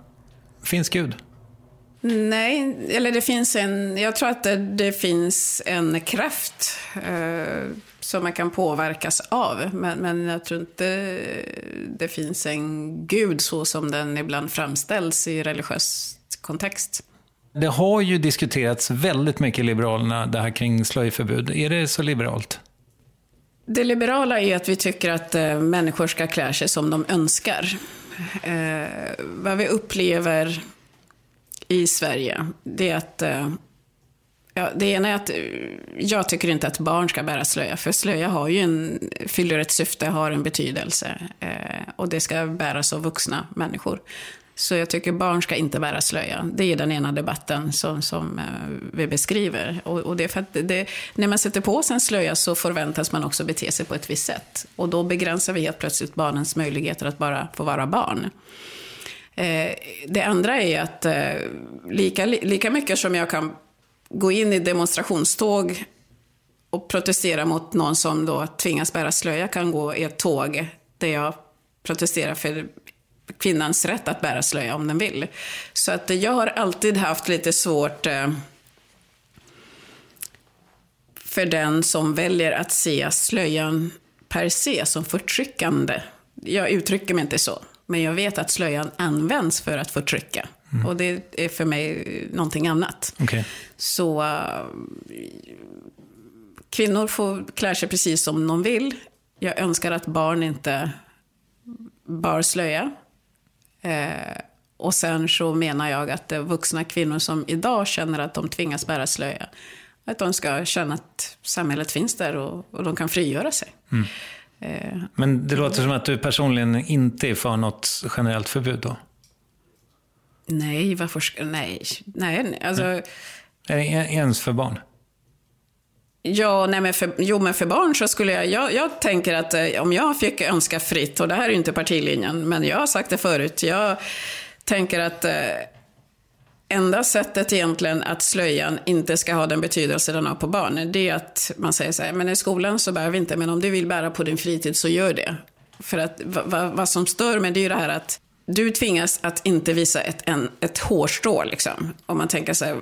Finns Gud? Nej, eller det finns jag tror att det finns en kraft som man kan påverkas av. Men jag tror inte det finns en Gud så som den ibland framställs i religiös kontext. Det har ju diskuterats väldigt mycket i Liberalerna, det här kring slöjförbud. Är det så liberalt? Det liberala är att vi tycker att människor ska klä sig som de önskar. Vad vi upplever i Sverige, det är att... det ena är att jag tycker inte att barn ska bära slöja. För slöja har ju fyller ett syfte, har en betydelse. Och det ska bäras av vuxna människor. Så jag tycker barn ska inte bära slöja. Det är den ena debatten som vi beskriver. Och det är för att när man sätter på sig en slöja så förväntas man också bete sig på ett visst sätt. Och då begränsar vi helt plötsligt barnens möjligheter att bara få vara barn. Det andra är att lika mycket som jag kan gå in i demonstrationståg och protestera mot någon som då tvingas bära slöja, kan gå i ett tåg där jag protesterar för kvinnans rätt att bära slöja om den vill. Så att jag har alltid haft lite svårt för den som väljer att se slöjan per se som förtryckande. Jag uttrycker mig inte så, men jag vet att slöjan används för att förtrycka. Mm. Och det är för mig någonting annat. Okay. Så kvinnor får klä sig precis som de vill. Jag önskar att barn inte bar slöja. Och sen så menar jag att vuxna kvinnor som idag känner att de tvingas bära slöja Att de ska känna att samhället finns där och de kan frigöra sig. Mm. Men det låter som att du personligen inte är för något generellt förbud då? Nej, varför ska... Nej, alltså... Mm. Är det ens för barn? Ja, nej, men för barn så skulle jag tänker att om jag fick önska fritt, och det här är ju inte partilinjen, men jag har sagt det förut, jag tänker att enda sättet egentligen att slöjan inte ska ha den betydelse den har på barn, det är att man säger så här, men i skolan så bär vi inte, men om du vill bära på din fritid så gör det. För att vad som stör mig, det är ju det här att du tvingas att inte visa ett hårstrå liksom. Om man tänker så här,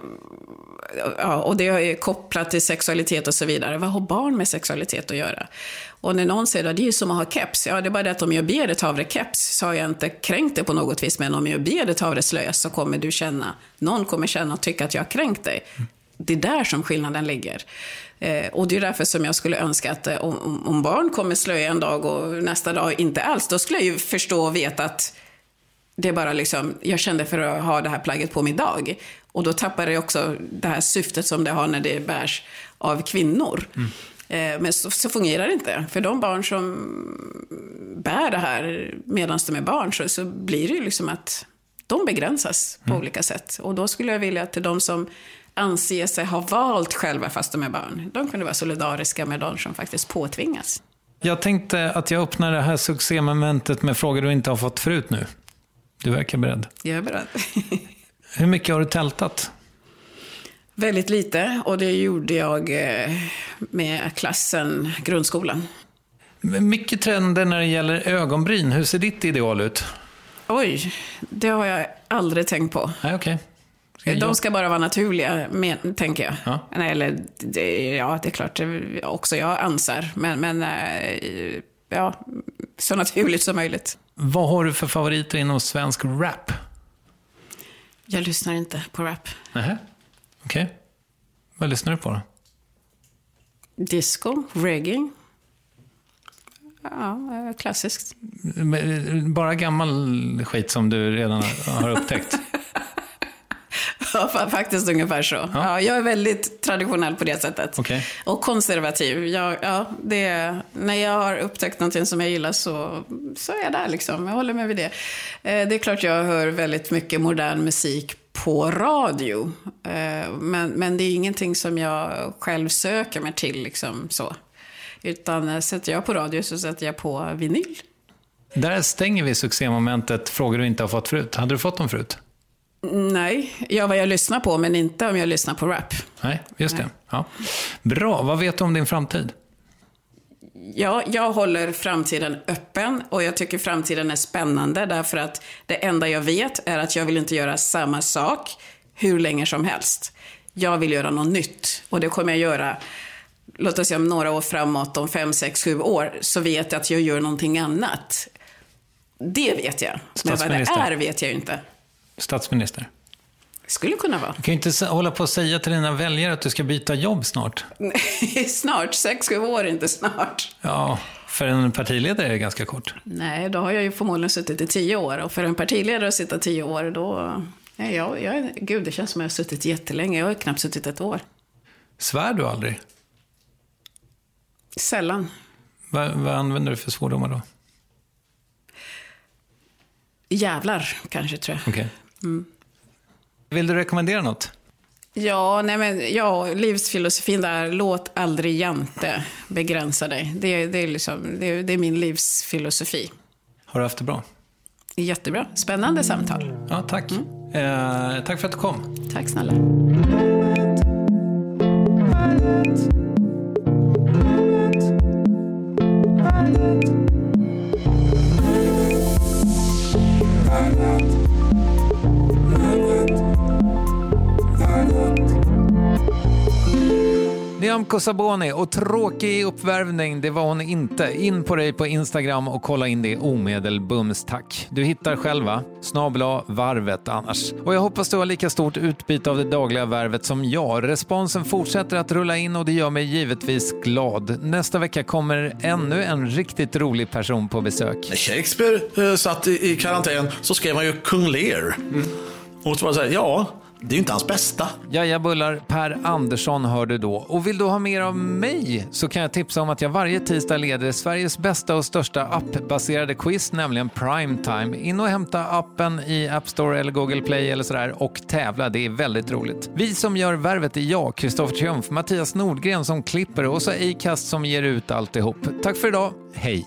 ja, och det är kopplat till sexualitet och så vidare. Vad har barn med sexualitet att göra? Och när någon säger att det är som att ha keps. Ja, det är bara det att om jag ber dig ta av dig keps så har jag inte kränkt dig på något vis. Men om jag ber dig ta av dig slöja så kommer du känna, någon kommer känna och tycka att jag har kränkt dig. Det är där som skillnaden ligger. Och det är därför som jag skulle önska att om barn kommer slöja en dag och nästa dag inte alls, då skulle jag ju förstå och veta att det är bara liksom, jag kände för att ha det här plagget på mig idag. Och då tappar det också det här syftet som det har när det bärs av kvinnor. Mm. Men så fungerar det inte. För de barn som bär det här medan de är barn så blir det ju liksom att de begränsas på olika sätt. Och då skulle jag vilja att de som anser sig ha valt själva fast de är barn, de kunde vara solidariska med de som faktiskt påtvingas. Jag tänkte att jag öppnar det här succémomentet med frågor du inte har fått förut nu. Du verkar beredd. Jag är beredd. Hur mycket har du tältat? Väldigt lite, och det gjorde jag med klassen, grundskolan. Mycket trender när det gäller ögonbryn. Hur ser ditt ideal ut? Oj, det har jag aldrig tänkt på. Nej, okej. Okay. De ska bara vara naturliga, tänker jag. Ja. Nej, eller, det är klart, också jag ansar. Men ja, så naturligt som möjligt. Vad har du för favoriter inom svensk rap? Jag lyssnar inte på rap. Nähä, okej. Okay. Vad lyssnar du på då? Disco, reggae. Ja, klassiskt. Bara gammal skit som du redan har upptäckt. Ja, faktiskt ungefär så. Ja. Ja, jag är väldigt traditionell på det sättet. Okay. Och konservativ. När jag har upptäckt någonting som jag gillar så är jag där liksom. Jag håller med vid det. Det är klart jag hör väldigt mycket modern musik på radio. Men det är ingenting som jag själv söker mig till liksom så. Utan sätter jag på radio så sätter jag på vinyl. Där stänger vi succémomentet. Frågor du inte har fått förut. Hade du fått dem förut? Nej, vad jag lyssnar på, men inte om jag lyssnar på rap. Nej, just det. Ja. Bra, vad vet du om din framtid? Ja, jag håller framtiden öppen och jag tycker framtiden är spännande därför att det enda jag vet är att jag vill inte göra samma sak hur länge som helst. Jag vill göra något nytt och det kommer jag göra, låt oss säga om några år framåt, om 5, 6, 7 år så vet jag att jag gör någonting annat. Det vet jag, men vad det är vet jag ju inte. Statsminister. Skulle kunna vara. Du kan ju inte hålla på och säga till dina väljare att du ska byta jobb snart. Nej, snart. 6-7 år inte snart. Ja, för en partiledare är det ganska kort. Nej, då har jag ju förmodligen suttit i 10 år. Och för en partiledare att sitta 10 år, då... Nej, gud, det känns som jag har suttit jättelänge. Jag har knappt suttit 1 år. Svär du aldrig? Sällan. Vad använder du för svordomar då? Jävlar, kanske, tror jag. Okay. Mm. Vill du rekommendera något? Ja, livsfilosofin där, låt aldrig jante begränsa dig. Det är min livsfilosofi. Har du haft det bra? Jättebra, spännande samtal. Ja, tack. Mm. Tack för att du kom. Tack snälla. Nyamko Sabuni, och tråkig uppvärvning, det var hon inte. In på dig på Instagram och kolla in det omedelbums, tack. Du hittar själva @varvet annars. Och jag hoppas du har lika stort utbyte av det dagliga värvet som jag. Responsen fortsätter att rulla in och det gör mig givetvis glad. Nästa vecka kommer ännu en riktigt rolig person på besök. När Shakespeare satt i karantän så skrev han ju Kung Lear. Och så var det så här, ja... Det är ju inte hans bästa. Jaja bullar, Per Andersson hör du då. Och vill du ha mer av mig så kan jag tipsa om att jag varje tisdag leder Sveriges bästa och största appbaserade quiz, nämligen Primetime. In och hämta appen i App Store eller Google Play eller sådär och tävla, det är väldigt roligt. Vi som gör värvet är jag, Kristoffer Triumf, Mattias Nordgren som klipper och så Acast som ger ut alltihop. Tack för idag, hej!